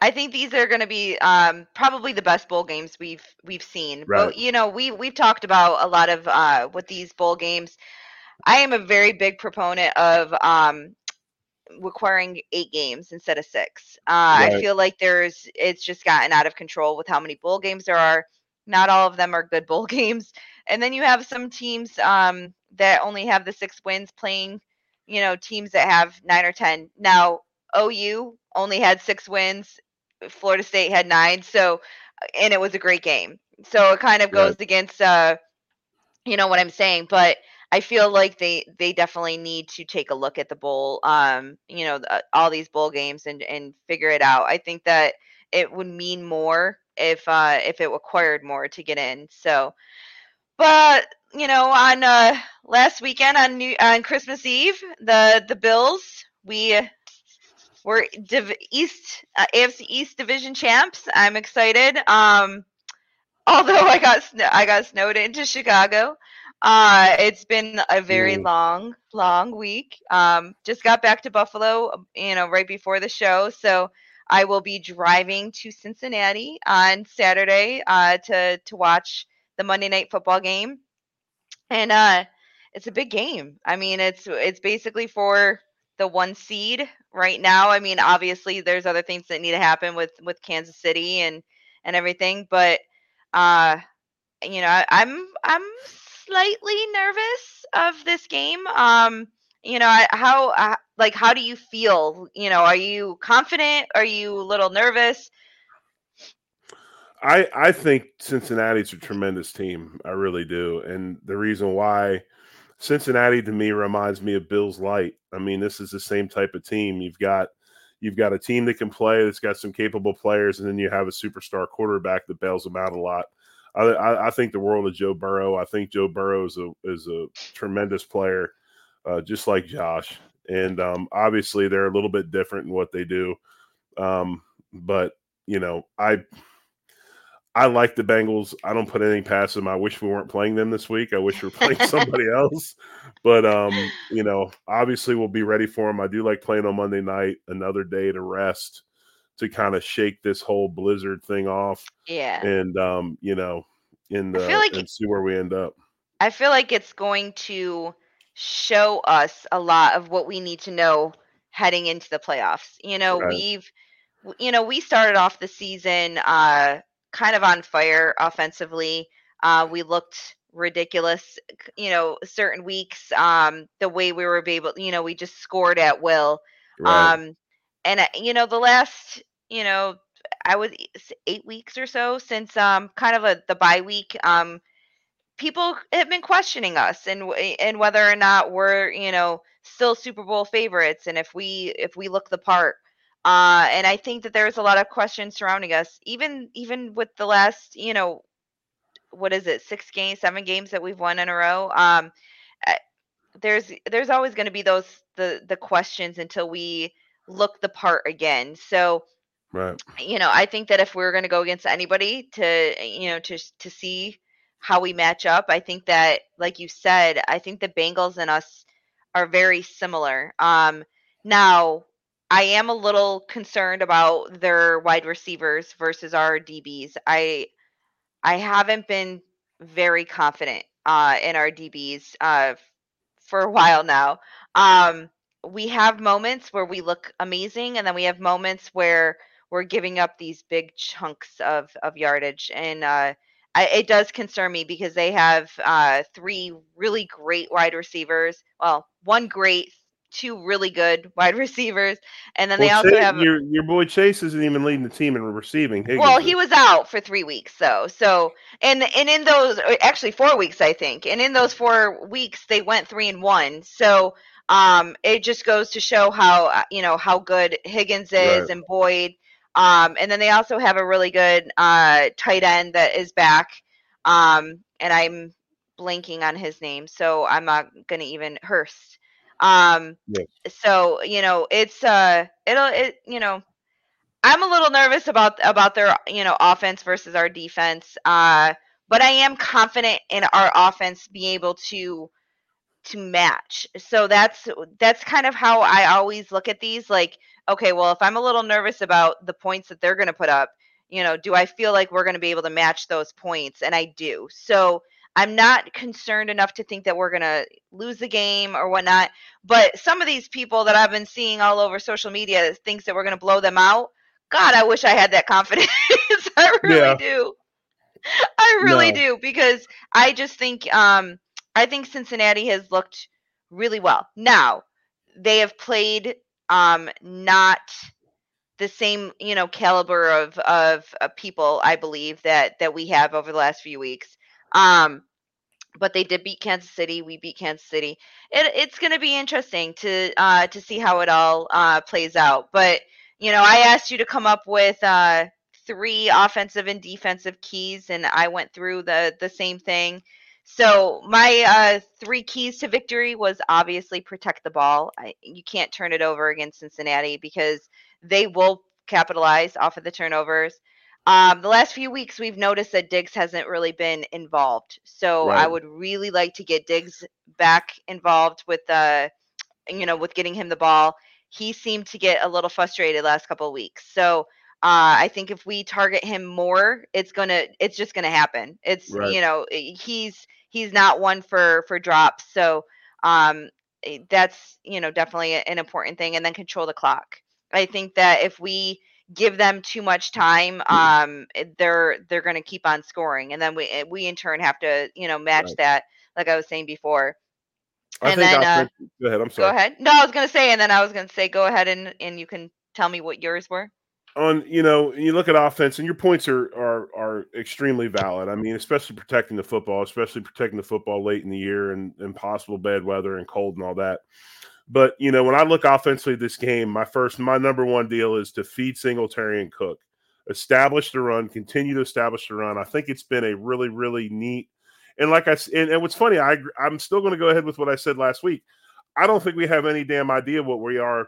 I think these are going to be um, probably the best bowl games we've we've seen. Right. But, you know, we we've talked about a lot of uh, with these bowl games. I am a very big proponent of. Um, requiring eight games instead of six. Uh, right. I feel like there's, it's just gotten out of control with how many bowl games there are. Not all of them are good bowl games. And then you have some teams um, that only have the six wins playing, you know, teams that have nine or ten. Now, O U only had six wins. Florida State had nine. So, and it was a great game. So it kind of goes right. against, uh, you know what I'm saying, but I feel like they, they definitely need to take a look at the bowl, um, you know, the, all these bowl games and, and figure it out. I think that it would mean more if uh, if it required more to get in. So, but you know, on uh, last weekend on New, on Christmas Eve, the the Bills we were div- East uh, A F C East Division champs. I'm excited. Um, although I got sn- I got snowed into Chicago. Uh, it's been a very long, long week. Um, just got back to Buffalo, you know, right before the show. So I will be driving to Cincinnati on Saturday, uh, to, to watch the Monday Night Football game. And, uh, it's a big game. I mean, it's, it's basically for the one seed right now. I mean, obviously there's other things that need to happen with, with Kansas City and, and everything, but, uh, you know, I, I'm, I'm, slightly nervous of this game. Um, you know, how, uh, like, how do you feel? You know, are you confident? Are you a little nervous? I I think Cincinnati's a tremendous team. I really do. And the reason why Cincinnati, to me, reminds me of Bill's Light. I mean, this is the same type of team. You've got you've got a team that can play, that's got some capable players, and then you have a superstar quarterback that bails them out a lot. I, I, I think the world of Joe Burrow. I think Joe Burrow is a, is a tremendous player, uh, just like Josh. And um, obviously, they're a little bit different in what they do. Um, but, you know, I – I like the Bengals. I don't put anything past them. I wish we weren't playing them this week. I wish we were playing somebody else. But, um, you know, obviously we'll be ready for them. I do like playing on Monday night, another day to rest, to kind of shake this whole blizzard thing off. Yeah. And, um, you know, in the, I feel like and see where we end up. I feel like it's going to show us a lot of what we need to know heading into the playoffs. You know, right. we've, you know, we started off the season uh, – kind of on fire offensively. Uh, we looked ridiculous, you know, certain weeks, um, the way we were able, you know, we just scored at will. Right. Um, and, uh, you know, the last, you know, I was eight weeks or so since um, kind of a, the bye week, um, people have been questioning us and, and whether or not we're, you know, still Super Bowl favorites. And if we, if we look the part. Uh, and I think that there's a lot of questions surrounding us, even even with the last, you know, what is it, six games, seven games that we've won in a row. Um, there's there's always going to be those the the questions until we look the part again. So, right. you know, I think that if we're going to go against anybody to, you know, to to see how we match up, I think that, like you said, I think the Bengals and us are very similar. Um, now. I am a little concerned about their wide receivers versus our D Bs. I I haven't been very confident uh, in our D Bs uh, for a while now. Um, we have moments where we look amazing, and then we have moments where we're giving up these big chunks of, of yardage. And uh, I, it does concern me because they have uh, three really great wide receivers. Well, one great, two really good wide receivers, and then well, they also Chase, have your your boy Chase isn't even leading the team in receiving. Higgins well, he is. was out for three weeks though, so and and in those actually four weeks I think, and in those four weeks they went three and one. So um, it just goes to show how you know how good Higgins is right. and Boyd, um, and then they also have a really good uh, tight end that is back, um, and I'm blanking on his name, so I'm not gonna even Hurst. Um, yes. so, you know, it's, uh, it'll, it, you know, I'm a little nervous about, about their, you know, offense versus our defense. Uh, but I am confident in our offense being able to, to match. So that's, that's kind of how I always look at these. Like, okay, well, if I'm a little nervous about the points that they're going to put up, you know, do I feel like we're going to be able to match those points? And I do. So I'm not concerned enough to think that we're going to lose the game or whatnot. But some of these people that I've been seeing all over social media thinks that we're going to blow them out. God, I wish I had that confidence. I really yeah. do. I really no. do because I just think um, I think Cincinnati has looked really well. Now, they have played um, not the same, you know, caliber of, of of people, I believe, that that we have over the last few weeks. Um, but they did beat Kansas City. We beat Kansas City. It, it's going to be interesting to, uh, to see how it all, uh, plays out. But, you know, I asked you to come up with, uh, three offensive and defensive keys, and I went through the, the same thing. So my, uh, three keys to victory was obviously protect the ball. I, you can't turn it over against Cincinnati because they will capitalize off of the turnovers. Um, the last few weeks, we've noticed that Diggs hasn't really been involved. So right. I would really like to get Diggs back involved with, uh, you know, with getting him the ball. He seemed to get a little frustrated last couple of weeks. So uh, I think if we target him more, it's gonna, it's just gonna happen. It's right. you know, he's he's not one for for drops. So um, that's you know definitely an important thing. And then control the clock. I think that if we give them too much time, um, they're, they're going to keep on scoring. And then we, we in turn have to, you know, match right. that. Like I was saying before. I and think then, uh, go ahead. I'm sorry. Go ahead. No, I was going to say, and then I was going to say, go ahead and, and you can tell me what yours were. On, you know, you look at offense and your points are, are, are are extremely valid. I mean, especially protecting the football, especially protecting the football late in the year and, and possible bad weather and cold and all that. But, you know, when I look offensively at this game, my first, my number one deal is to feed Singletary and Cook. Establish the run, continue to establish the run. I think it's been a really, really neat. And like I and, and what's funny, I I'm still going to go ahead with what I said last week. I don't think we have any damn idea what we are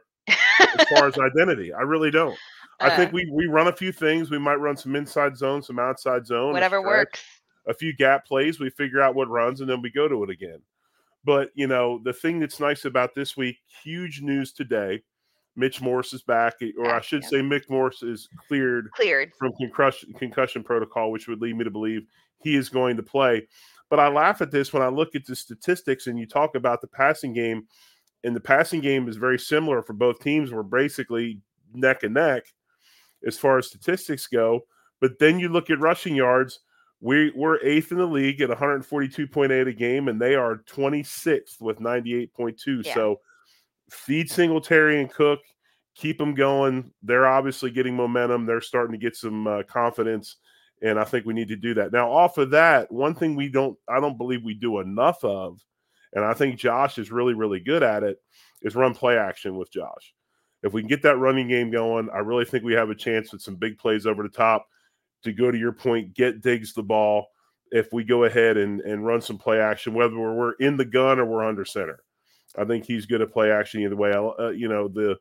as far as identity. I really don't. Uh, I think we we run a few things. We might run some inside zone, some outside zone, whatever works. A few gap plays. We figure out what runs, and then we go to it again. But you know, the thing that's nice about this week, huge news today. Mitch Morse is back, or I should yeah. say Mick Morse is cleared, cleared. from concussion, concussion protocol, which would lead me to believe he is going to play. But I laugh at this when I look at the statistics and you talk about the passing game, and the passing game is very similar for both teams. We're basically neck and neck as far as statistics go. But then you look at rushing yards. We, we're eighth in the league at one forty-two point eight a game, and they are twenty-sixth with ninety-eight point two. Yeah. So feed Singletary and Cook, keep them going. They're obviously getting momentum. They're starting to get some uh, confidence, and I think we need to do that. Now, off of that, one thing we don't – I don't believe we do enough of, and I think Josh is really, really good at it, is run play action with Josh. If we can get that running game going, I really think we have a chance with some big plays over the top to go to your point, get Diggs the ball if we go ahead and, and run some play action, whether we're in the gun or we're under center. I think he's good at play action either way. Uh, you know, the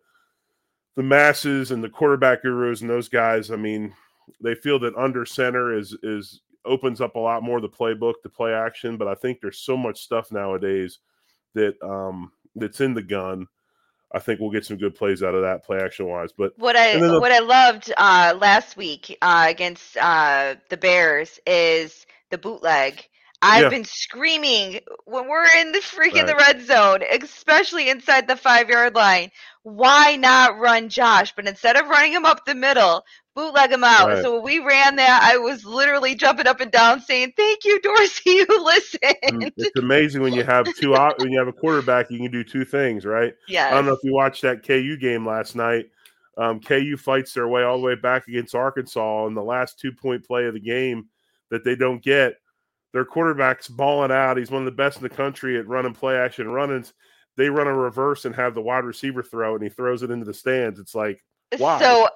the masses and the quarterback gurus and those guys, I mean, they feel that under center is is opens up a lot more of the playbook to play action, but I think there's so much stuff nowadays that um, that's in the gun. I think we'll get some good plays out of that play action wise. But what I the, what I loved uh, last week uh, against uh, the Bears is the bootleg. I've yeah. been screaming when we're in the freaking right. the red zone, especially inside the five-yard line, why not run Josh? But instead of running him up the middle, bootleg him out. Right. So when we ran that, I was literally jumping up and down saying, thank you, Dorsey, you listened. It's amazing when you have two op- when you have a quarterback, you can do two things, right? Yeah. I don't know if you watched that K U game last night. Um, K U fights their way all the way back against Arkansas in the last two-point play of the game that they don't get. Their quarterback's balling out. He's one of the best in the country at run and play action run-ins. They run a reverse and have the wide receiver throw, and he throws it into the stands. It's like, why? So,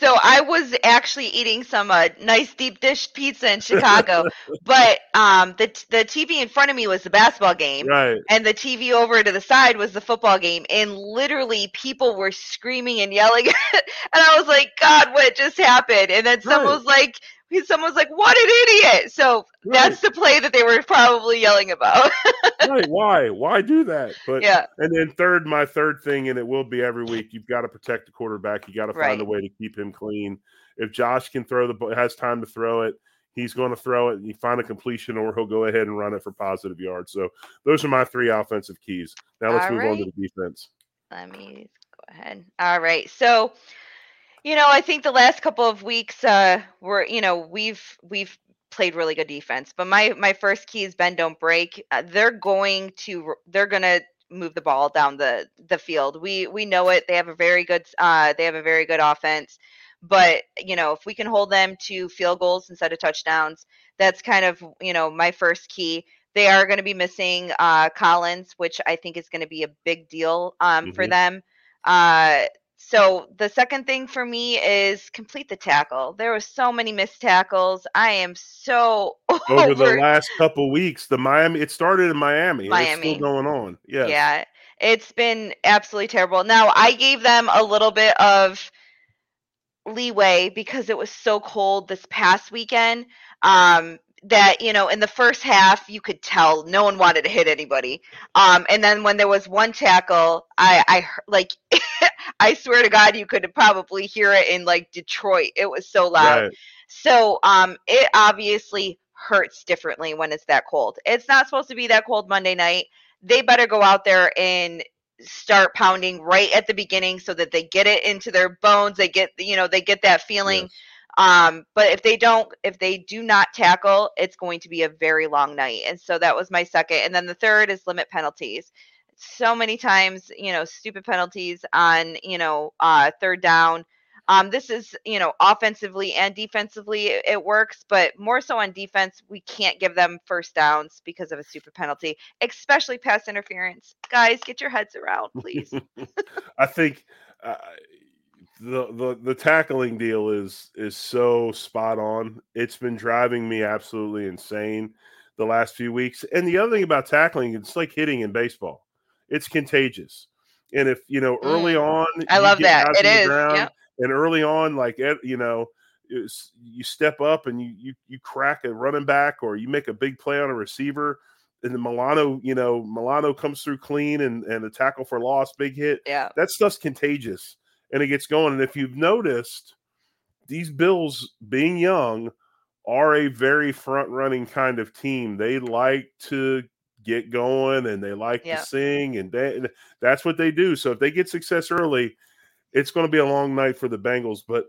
so I was actually eating some uh, nice deep dish pizza in Chicago, but um, the the T V in front of me was the basketball game, right. and the T V over to the side was the football game, and literally people were screaming and yelling, and I was like, God, what just happened? And then someone right. was like, Someone's like, what an idiot. So right. that's the play that they were probably yelling about. right. Why? Why do that? But yeah. And then third, my third thing, and it will be every week, you've got to protect the quarterback. You got to find right. a way to keep him clean. If Josh can throw the ball, has time to throw it, he's going to throw it. And you find a completion, or he'll go ahead and run it for positive yards. So those are my three offensive keys. Now let's All move right. on to the defense. Let me go ahead. All right. So you know, I think the last couple of weeks, uh, were you know we've we've played really good defense. But my my first key is bend, don't break. Uh, they're going to they're gonna move the ball down the, the field. We we know it. They have a very good uh, they have a very good offense. But you know, if we can hold them to field goals instead of touchdowns, that's kind of you know my first key. They are going to be missing uh, Collins, which I think is going to be a big deal um, mm-hmm. for them. Uh, So the second thing for me is complete the tackle. There were so many missed tackles. I am so over, over the last couple weeks. The Miami it started in Miami. Miami. And it's still going on. Yeah. Yeah. It's been absolutely terrible. Now I gave them a little bit of leeway because it was so cold this past weekend. Um that, you know, in the first half, you could tell no one wanted to hit anybody. Um, and then when there was one tackle, I, I like, I swear to God, you could probably hear it in like Detroit. It was so loud. Right. So um, it obviously hurts differently when it's that cold. It's not supposed to be that cold Monday night. They better go out there and start pounding right at the beginning so that they get it into their bones. They get, you know, they get that feeling. Yes. Um, but if they don't, if they do not tackle, it's going to be a very long night. And so that was my second. And then the third is limit penalties. So many times, you know, stupid penalties on, you know, uh, third down. Um, this is, you know, offensively and defensively it, it works, but more so on defense, we can't give them first downs because of a stupid penalty, especially pass interference. Guys, get your heads around, please. I think uh, the, the the tackling deal is is so spot on. It's been driving me absolutely insane the last few weeks. And the other thing about tackling, it's like hitting in baseball. It's contagious. And if, you know, early on, I love that. It is. Yep. And early on, like, you know, was, you step up and you, you, you crack a running back or you make a big play on a receiver. And then Milano, you know, Milano comes through clean and, and a tackle for loss, big hit. Yeah. That stuff's contagious and it gets going. And if you've noticed, these Bills, being young, are a very front running kind of team. They like to get going and they like yep. to sing and they, that's what they do. So if they get success early, it's going to be a long night for the Bengals. But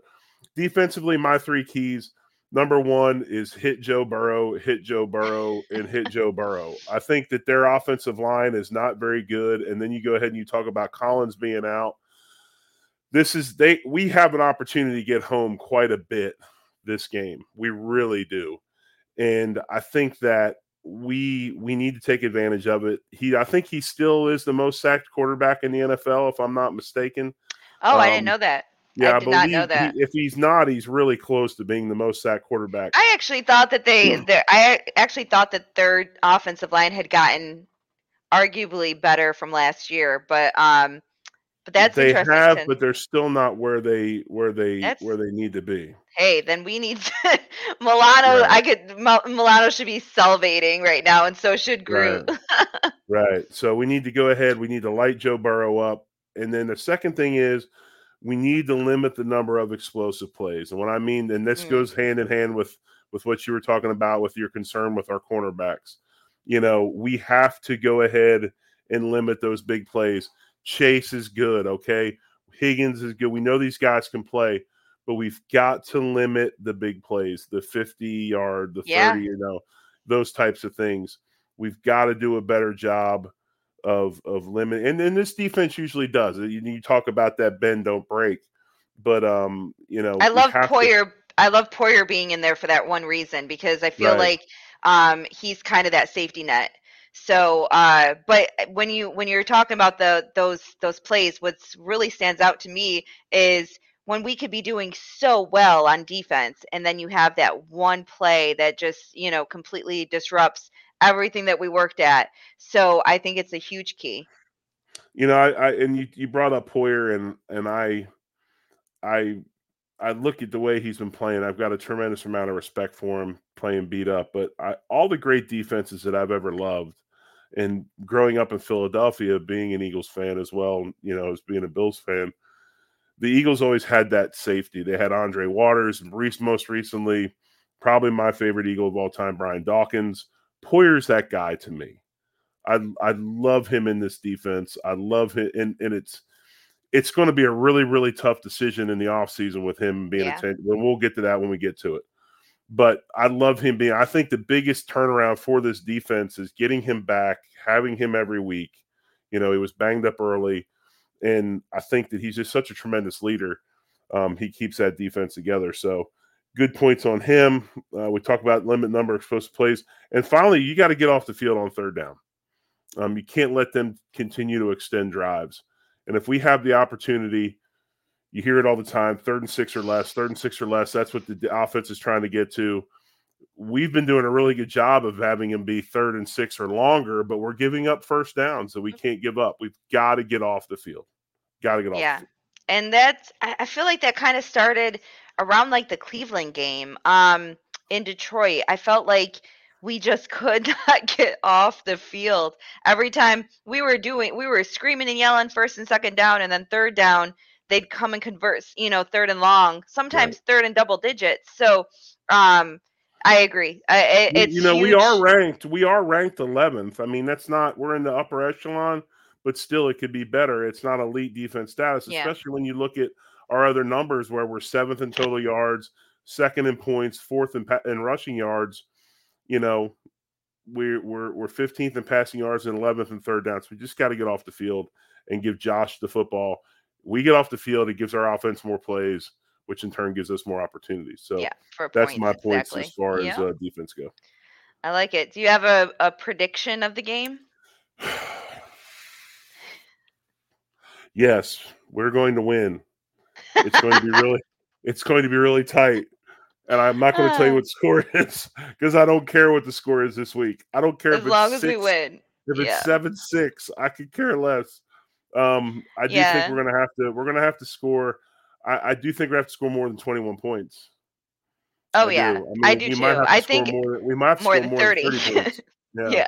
defensively, my three keys, number one is hit Joe Burrow, hit Joe Burrow, and hit Joe Burrow. I think that their offensive line is not very good. And then you go ahead and you talk about Collins being out. This is they we have an opportunity to get home quite a bit this game. We really do. And I think that we we need to take advantage of it. He I think he still is the most sacked quarterback in the N F L, if I'm not mistaken. Oh, um, I didn't know that. Yeah, I did I not know that. He, if he's not, he's really close to being the most sacked quarterback. I actually thought that they – I actually thought that their offensive line had gotten arguably better from last year, but um, but that's they interesting. They have, but they're still not where they where they that's, where they need to be. Hey, then we need to, Milano. Right. I could Milano should be salivating right now, and so should Groot. Right. Right. So we need to go ahead. We need to light Joe Burrow up. And then the second thing is we need to limit the number of explosive plays. And what I mean, and this mm. goes hand in hand with, with what you were talking about with your concern with our cornerbacks. You know, we have to go ahead and limit those big plays. Chase is good, okay? Higgins is good. We know these guys can play, but we've got to limit the big plays, the fifty-yard, the yeah. thirty, you know, those types of things. We've got to do a better job of of limit, and then this defense usually does. You, you talk about that bend don't break, but um, you know, I love Poyer. To... I love Poyer being in there for that one reason because I feel right. like um he's kind of that safety net. So, uh, but when you when you're talking about the those those plays, what's really stands out to me is when we could be doing so well on defense, and then you have that one play that just you know completely disrupts everything that we worked at. So I think it's a huge key. You know, I, I and you, you brought up Poyer and and I I I look at the way he's been playing. I've got a tremendous amount of respect for him playing beat up, but I, all the great defenses that I've ever loved and growing up in Philadelphia, being an Eagles fan as well, you know, as being a Bills fan, the Eagles always had that safety. They had Andre Waters, and Reese most recently, probably my favorite Eagle of all time, Brian Dawkins. Poyer's that guy to me. I I love him in this defense. I love him, and, and it's it's going to be a really, really tough decision in the offseason with him being yeah. attentive. We'll get to that when we get to it. But I love him being – I think the biggest turnaround for this defense is getting him back, having him every week. You know, he was banged up early, and I think that he's just such a tremendous leader. Um, he keeps that defense together, so – good points on him. Uh, we talk about limit number of explosive plays. And finally, you got to get off the field on third down. Um, you can't let them continue to extend drives. And if we have the opportunity, you hear it all the time, third and six or less, third and six or less, that's what the offense is trying to get to. We've been doing a really good job of having them be third and six or longer, but we're giving up first downs that we can't give up. We've got to get off the field. Got to get off yeah. the field. And that's – I feel like that kind of started – around like the Cleveland game um, in Detroit, I felt like we just could not get off the field. Every time we were doing, we were screaming and yelling first and second down, and then third down, they'd come and convert, you know, third and long, sometimes right. third and double digits. So um, I agree. I, it, it's you know, huge. we are ranked, we are ranked eleventh. I mean, that's not, we're in the upper echelon, but still it could be better. It's not elite defense status, especially yeah. when you look at our other numbers where we're seventh in total yards, second in points, fourth in, pa- in rushing yards. You know, we're, we're, we're fifteenth in passing yards and eleventh in third downs. So we just got to get off the field and give Josh the football. We get off the field. It gives our offense more plays. which in turn gives us more opportunities. So yeah, for that's points, my points exactly. as far yeah. as uh, defense go. I like it. Do you have a, a prediction of the game? Yes, we're going to win. It's going to be really, it's going to be really tight. And I'm not going to tell you what the score is because I don't care what the score is this week. I don't care as if long it's as six, we win. If yeah. it's seven six, I could care less. Um, I do yeah. think we're gonna have to. We're gonna have to score. I, I do think we have to score more than twenty-one points. Oh I yeah, do. I, mean, I do too. I think more, we might have to more than more thirty. Than thirty points. Yeah. yeah.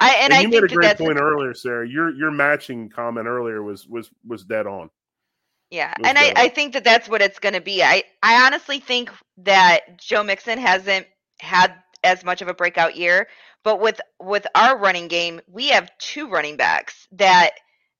I and, and I you think made a great that point a... earlier, Sarah. Your your matching comment earlier was was was dead on. Yeah, and I, I think that that's what it's going to be. I, I honestly think that Joe Mixon hasn't had as much of a breakout year, but with, with our running game, we have two running backs that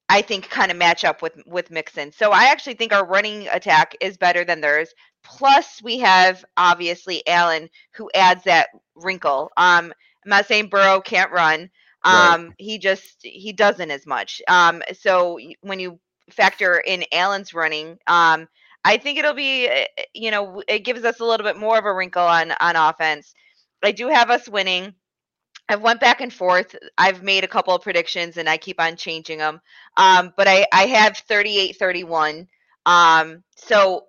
I think kind of match up with, with Mixon. So I actually think our running attack is better than theirs. Plus, we have, obviously, Allen, who adds that wrinkle. Um, I'm not saying Burrow can't run. Um, right. He just – he doesn't as much. Um, so when you – factor in Allen's running. Um, I think it'll be, you know, it gives us a little bit more of a wrinkle on, on offense. I do have us winning. I've went back and forth. I've made a couple of predictions and I keep on changing them. Um, but I, I have thirty-eight thirty-one. Um, so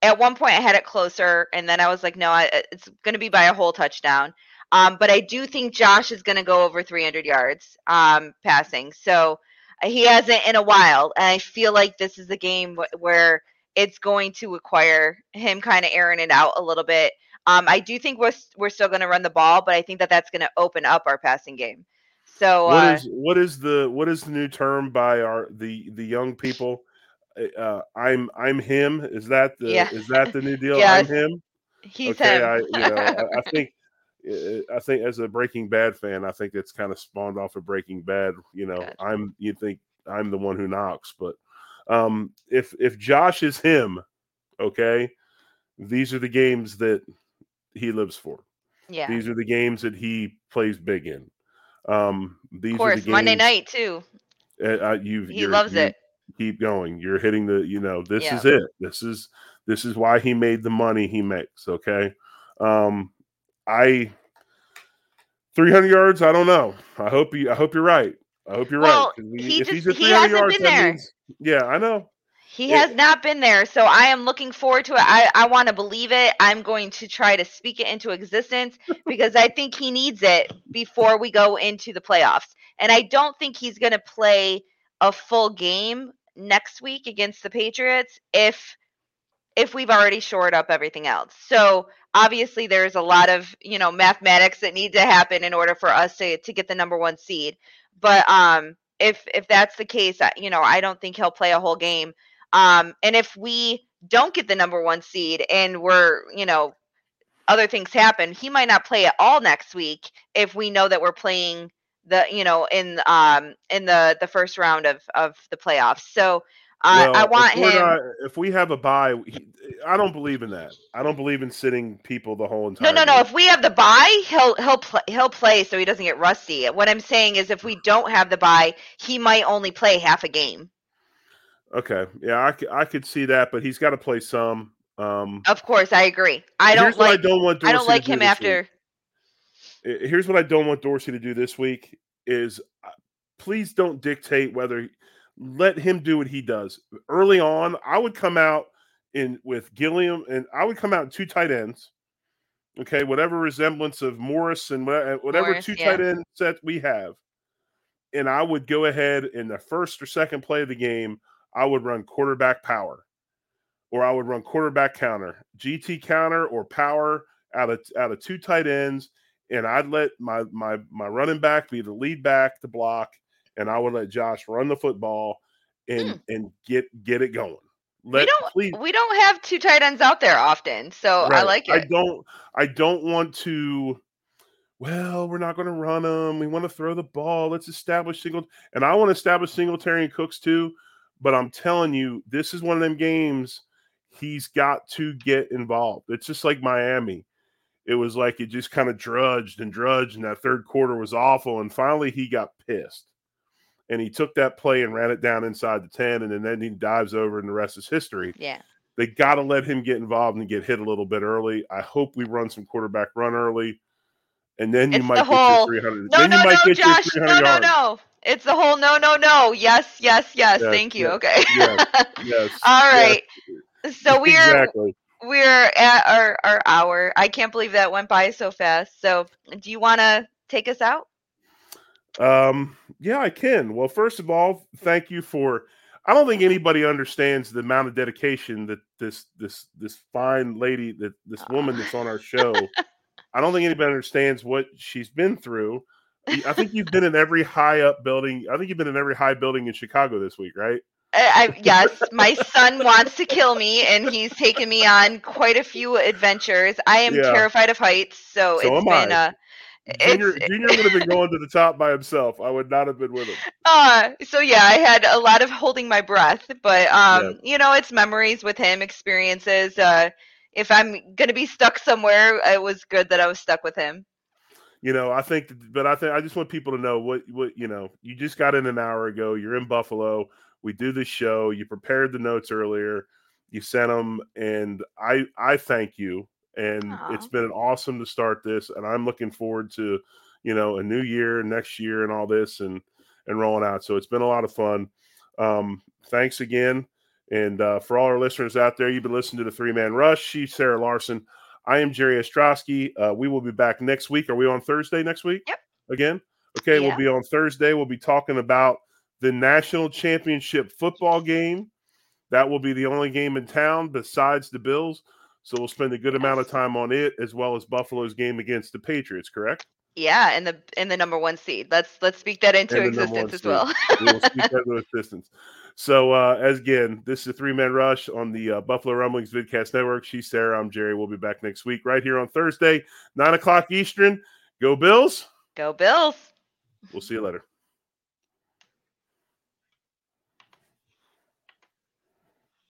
at one point I had it closer and then I was like, no, I, it's going to be by a whole touchdown. Um, but I do think Josh is going to go over three hundred yards um, passing. So he hasn't in a while, and I feel like this is a game wh- where it's going to require him kind of airing it out a little bit. Um, I do think we're we're still going to run the ball, but I think that that's going to open up our passing game. So what uh, is what is the what is the new term by our the the young people? Uh, I'm I'm him. Is that the yeah. is that the new deal? Yes. I'm him. He's okay, him. I, you know, I, I think. I think as a Breaking Bad fan, I think it's kind of spawned off of Breaking Bad. You know, gotcha. I'm you think I'm the one who knocks, but um, if if Josh is him, okay, these are the games that he lives for. Yeah, these are the games that he plays big in. Um, these of course, are the games, Monday night too. Uh, you he loves you it. Keep going. You're hitting the. You know, this yeah. is it. This is this is why he made the money he makes. Okay. Um, I three hundred yards. I don't know. I hope you. I hope you're right. I hope you're well, right. We, he, just, he hasn't yards, been there. Means, yeah, I know. He it, has not been there. So I am looking forward to it. I, I want to believe it. I'm going to try to speak it into existence because I think he needs it before we go into the playoffs. And I don't think he's going to play a full game next week against the Patriots if if we've already shored up everything else. So. Obviously, there's a lot of, you know, mathematics that need to happen in order for us to, to get the number one seed. But um, if if that's the case, you know, I don't think he'll play a whole game. Um, and if we don't get the number one seed and we're, you know, other things happen, he might not play at all next week if we know that we're playing the, you know, in um in the, the first round of, of the playoffs. So. Uh, well, I want if him. Not, if we have a bye, he, I don't believe in that. I don't believe in sitting people the whole entire. No, no, game. No. If we have the bye, he'll he'll play, he'll play so he doesn't get rusty. What I'm saying is, if we don't have the bye, he might only play half a game. Okay, yeah, I, I could see that, but he's got to play some. Um, of course, I agree. I don't like. I don't want. Dorsey I don't like him do after. Week. Here's what I don't want Dorsey to do this week: is please don't dictate whether. Let him do what he does. Early on, I would come out in with Gilliam, and I would come out in two tight ends. Okay, whatever resemblance of Morris and whatever Morris, two yeah. tight end set we have, and I would go ahead in the first or second play of the game. I would run quarterback power, or I would run quarterback counter, G T counter, or power out of out of two tight ends, and I'd let my my my running back be the lead back to block. And I would let Josh run the football and mm. and get get it going. Let, we don't please. we don't have two tight ends out there often, so right. I like it. I don't I don't want to. Well, we're not going to run them. We want to throw the ball. Let's establish single, and I want to establish Singletary and Cooks too. But I'm telling you, this is one of them games. He's got to get involved. It's just like Miami. It was like it just kind of drudged and drudged, and that third quarter was awful. And finally, he got pissed. And he took that play and ran it down inside the ten, and then he dives over, and the rest is history. Yeah. They got to let him get involved and get hit a little bit early. I hope we run some quarterback run early, and then it's you might the get whole, your three hundred. No, then no, you might no, get Josh. No, no, yards. no. It's the whole no, no, no. Yes, yes, yes. yes Thank you. Yes, okay. yes, yes. All right. Yes. So we are exactly. we're at our, our hour. I can't believe that went by so fast. So do you want to take us out? Um. Yeah, I can. Well, first of all, thank you for. I don't think anybody understands the amount of dedication that this this this fine lady, that this Aww. woman that's on our show. I don't think anybody understands what she's been through. I think you've been in every high up building. I think you've been in every high building in Chicago this week, right? I, I, yes, my son wants to kill me, and he's taken me on quite a few adventures. I am yeah. terrified of heights, so, so it's been a. Junior, Junior would have been going to the top by himself. I would not have been with him. Uh, so, yeah, I had a lot of holding my breath. But, um, yeah. you know, it's memories with him, experiences. Uh, if I'm going to be stuck somewhere, it was good that I was stuck with him. You know, I think – but I think I just want people to know what, what – you know, you just got in an hour ago. You're in Buffalo. We do this show. You prepared the notes earlier. You sent them. And I, I thank you. And Aww. It's been awesome to start this, and I'm looking forward to, you know, a new year, next year, and all this, and and rolling out. So it's been a lot of fun. Um, thanks again, and uh, for all our listeners out there, you've been listening to the Three Man Rush. She's Sarah Larson. I am Jerry Ostrowski. Uh, we will be back next week. Are we on Thursday next week? Yep. Again, okay, yeah. We'll be on Thursday. We'll be talking about the national championship football game. That will be the only game in town besides the Bills. So we'll spend a good yes. amount of time on it, as well as Buffalo's game against the Patriots, correct? Yeah, and the and the number one seed. Let's let's speak that into existence as seed. well. We will speak that into existence. So, uh, as again, this is a three-man rush on the uh, Buffalo Rumblings Vidcast Network. She's Sarah. I'm Jerry. We'll be back next week right here on Thursday, nine o'clock Eastern. Go Bills. Go Bills. We'll see you later.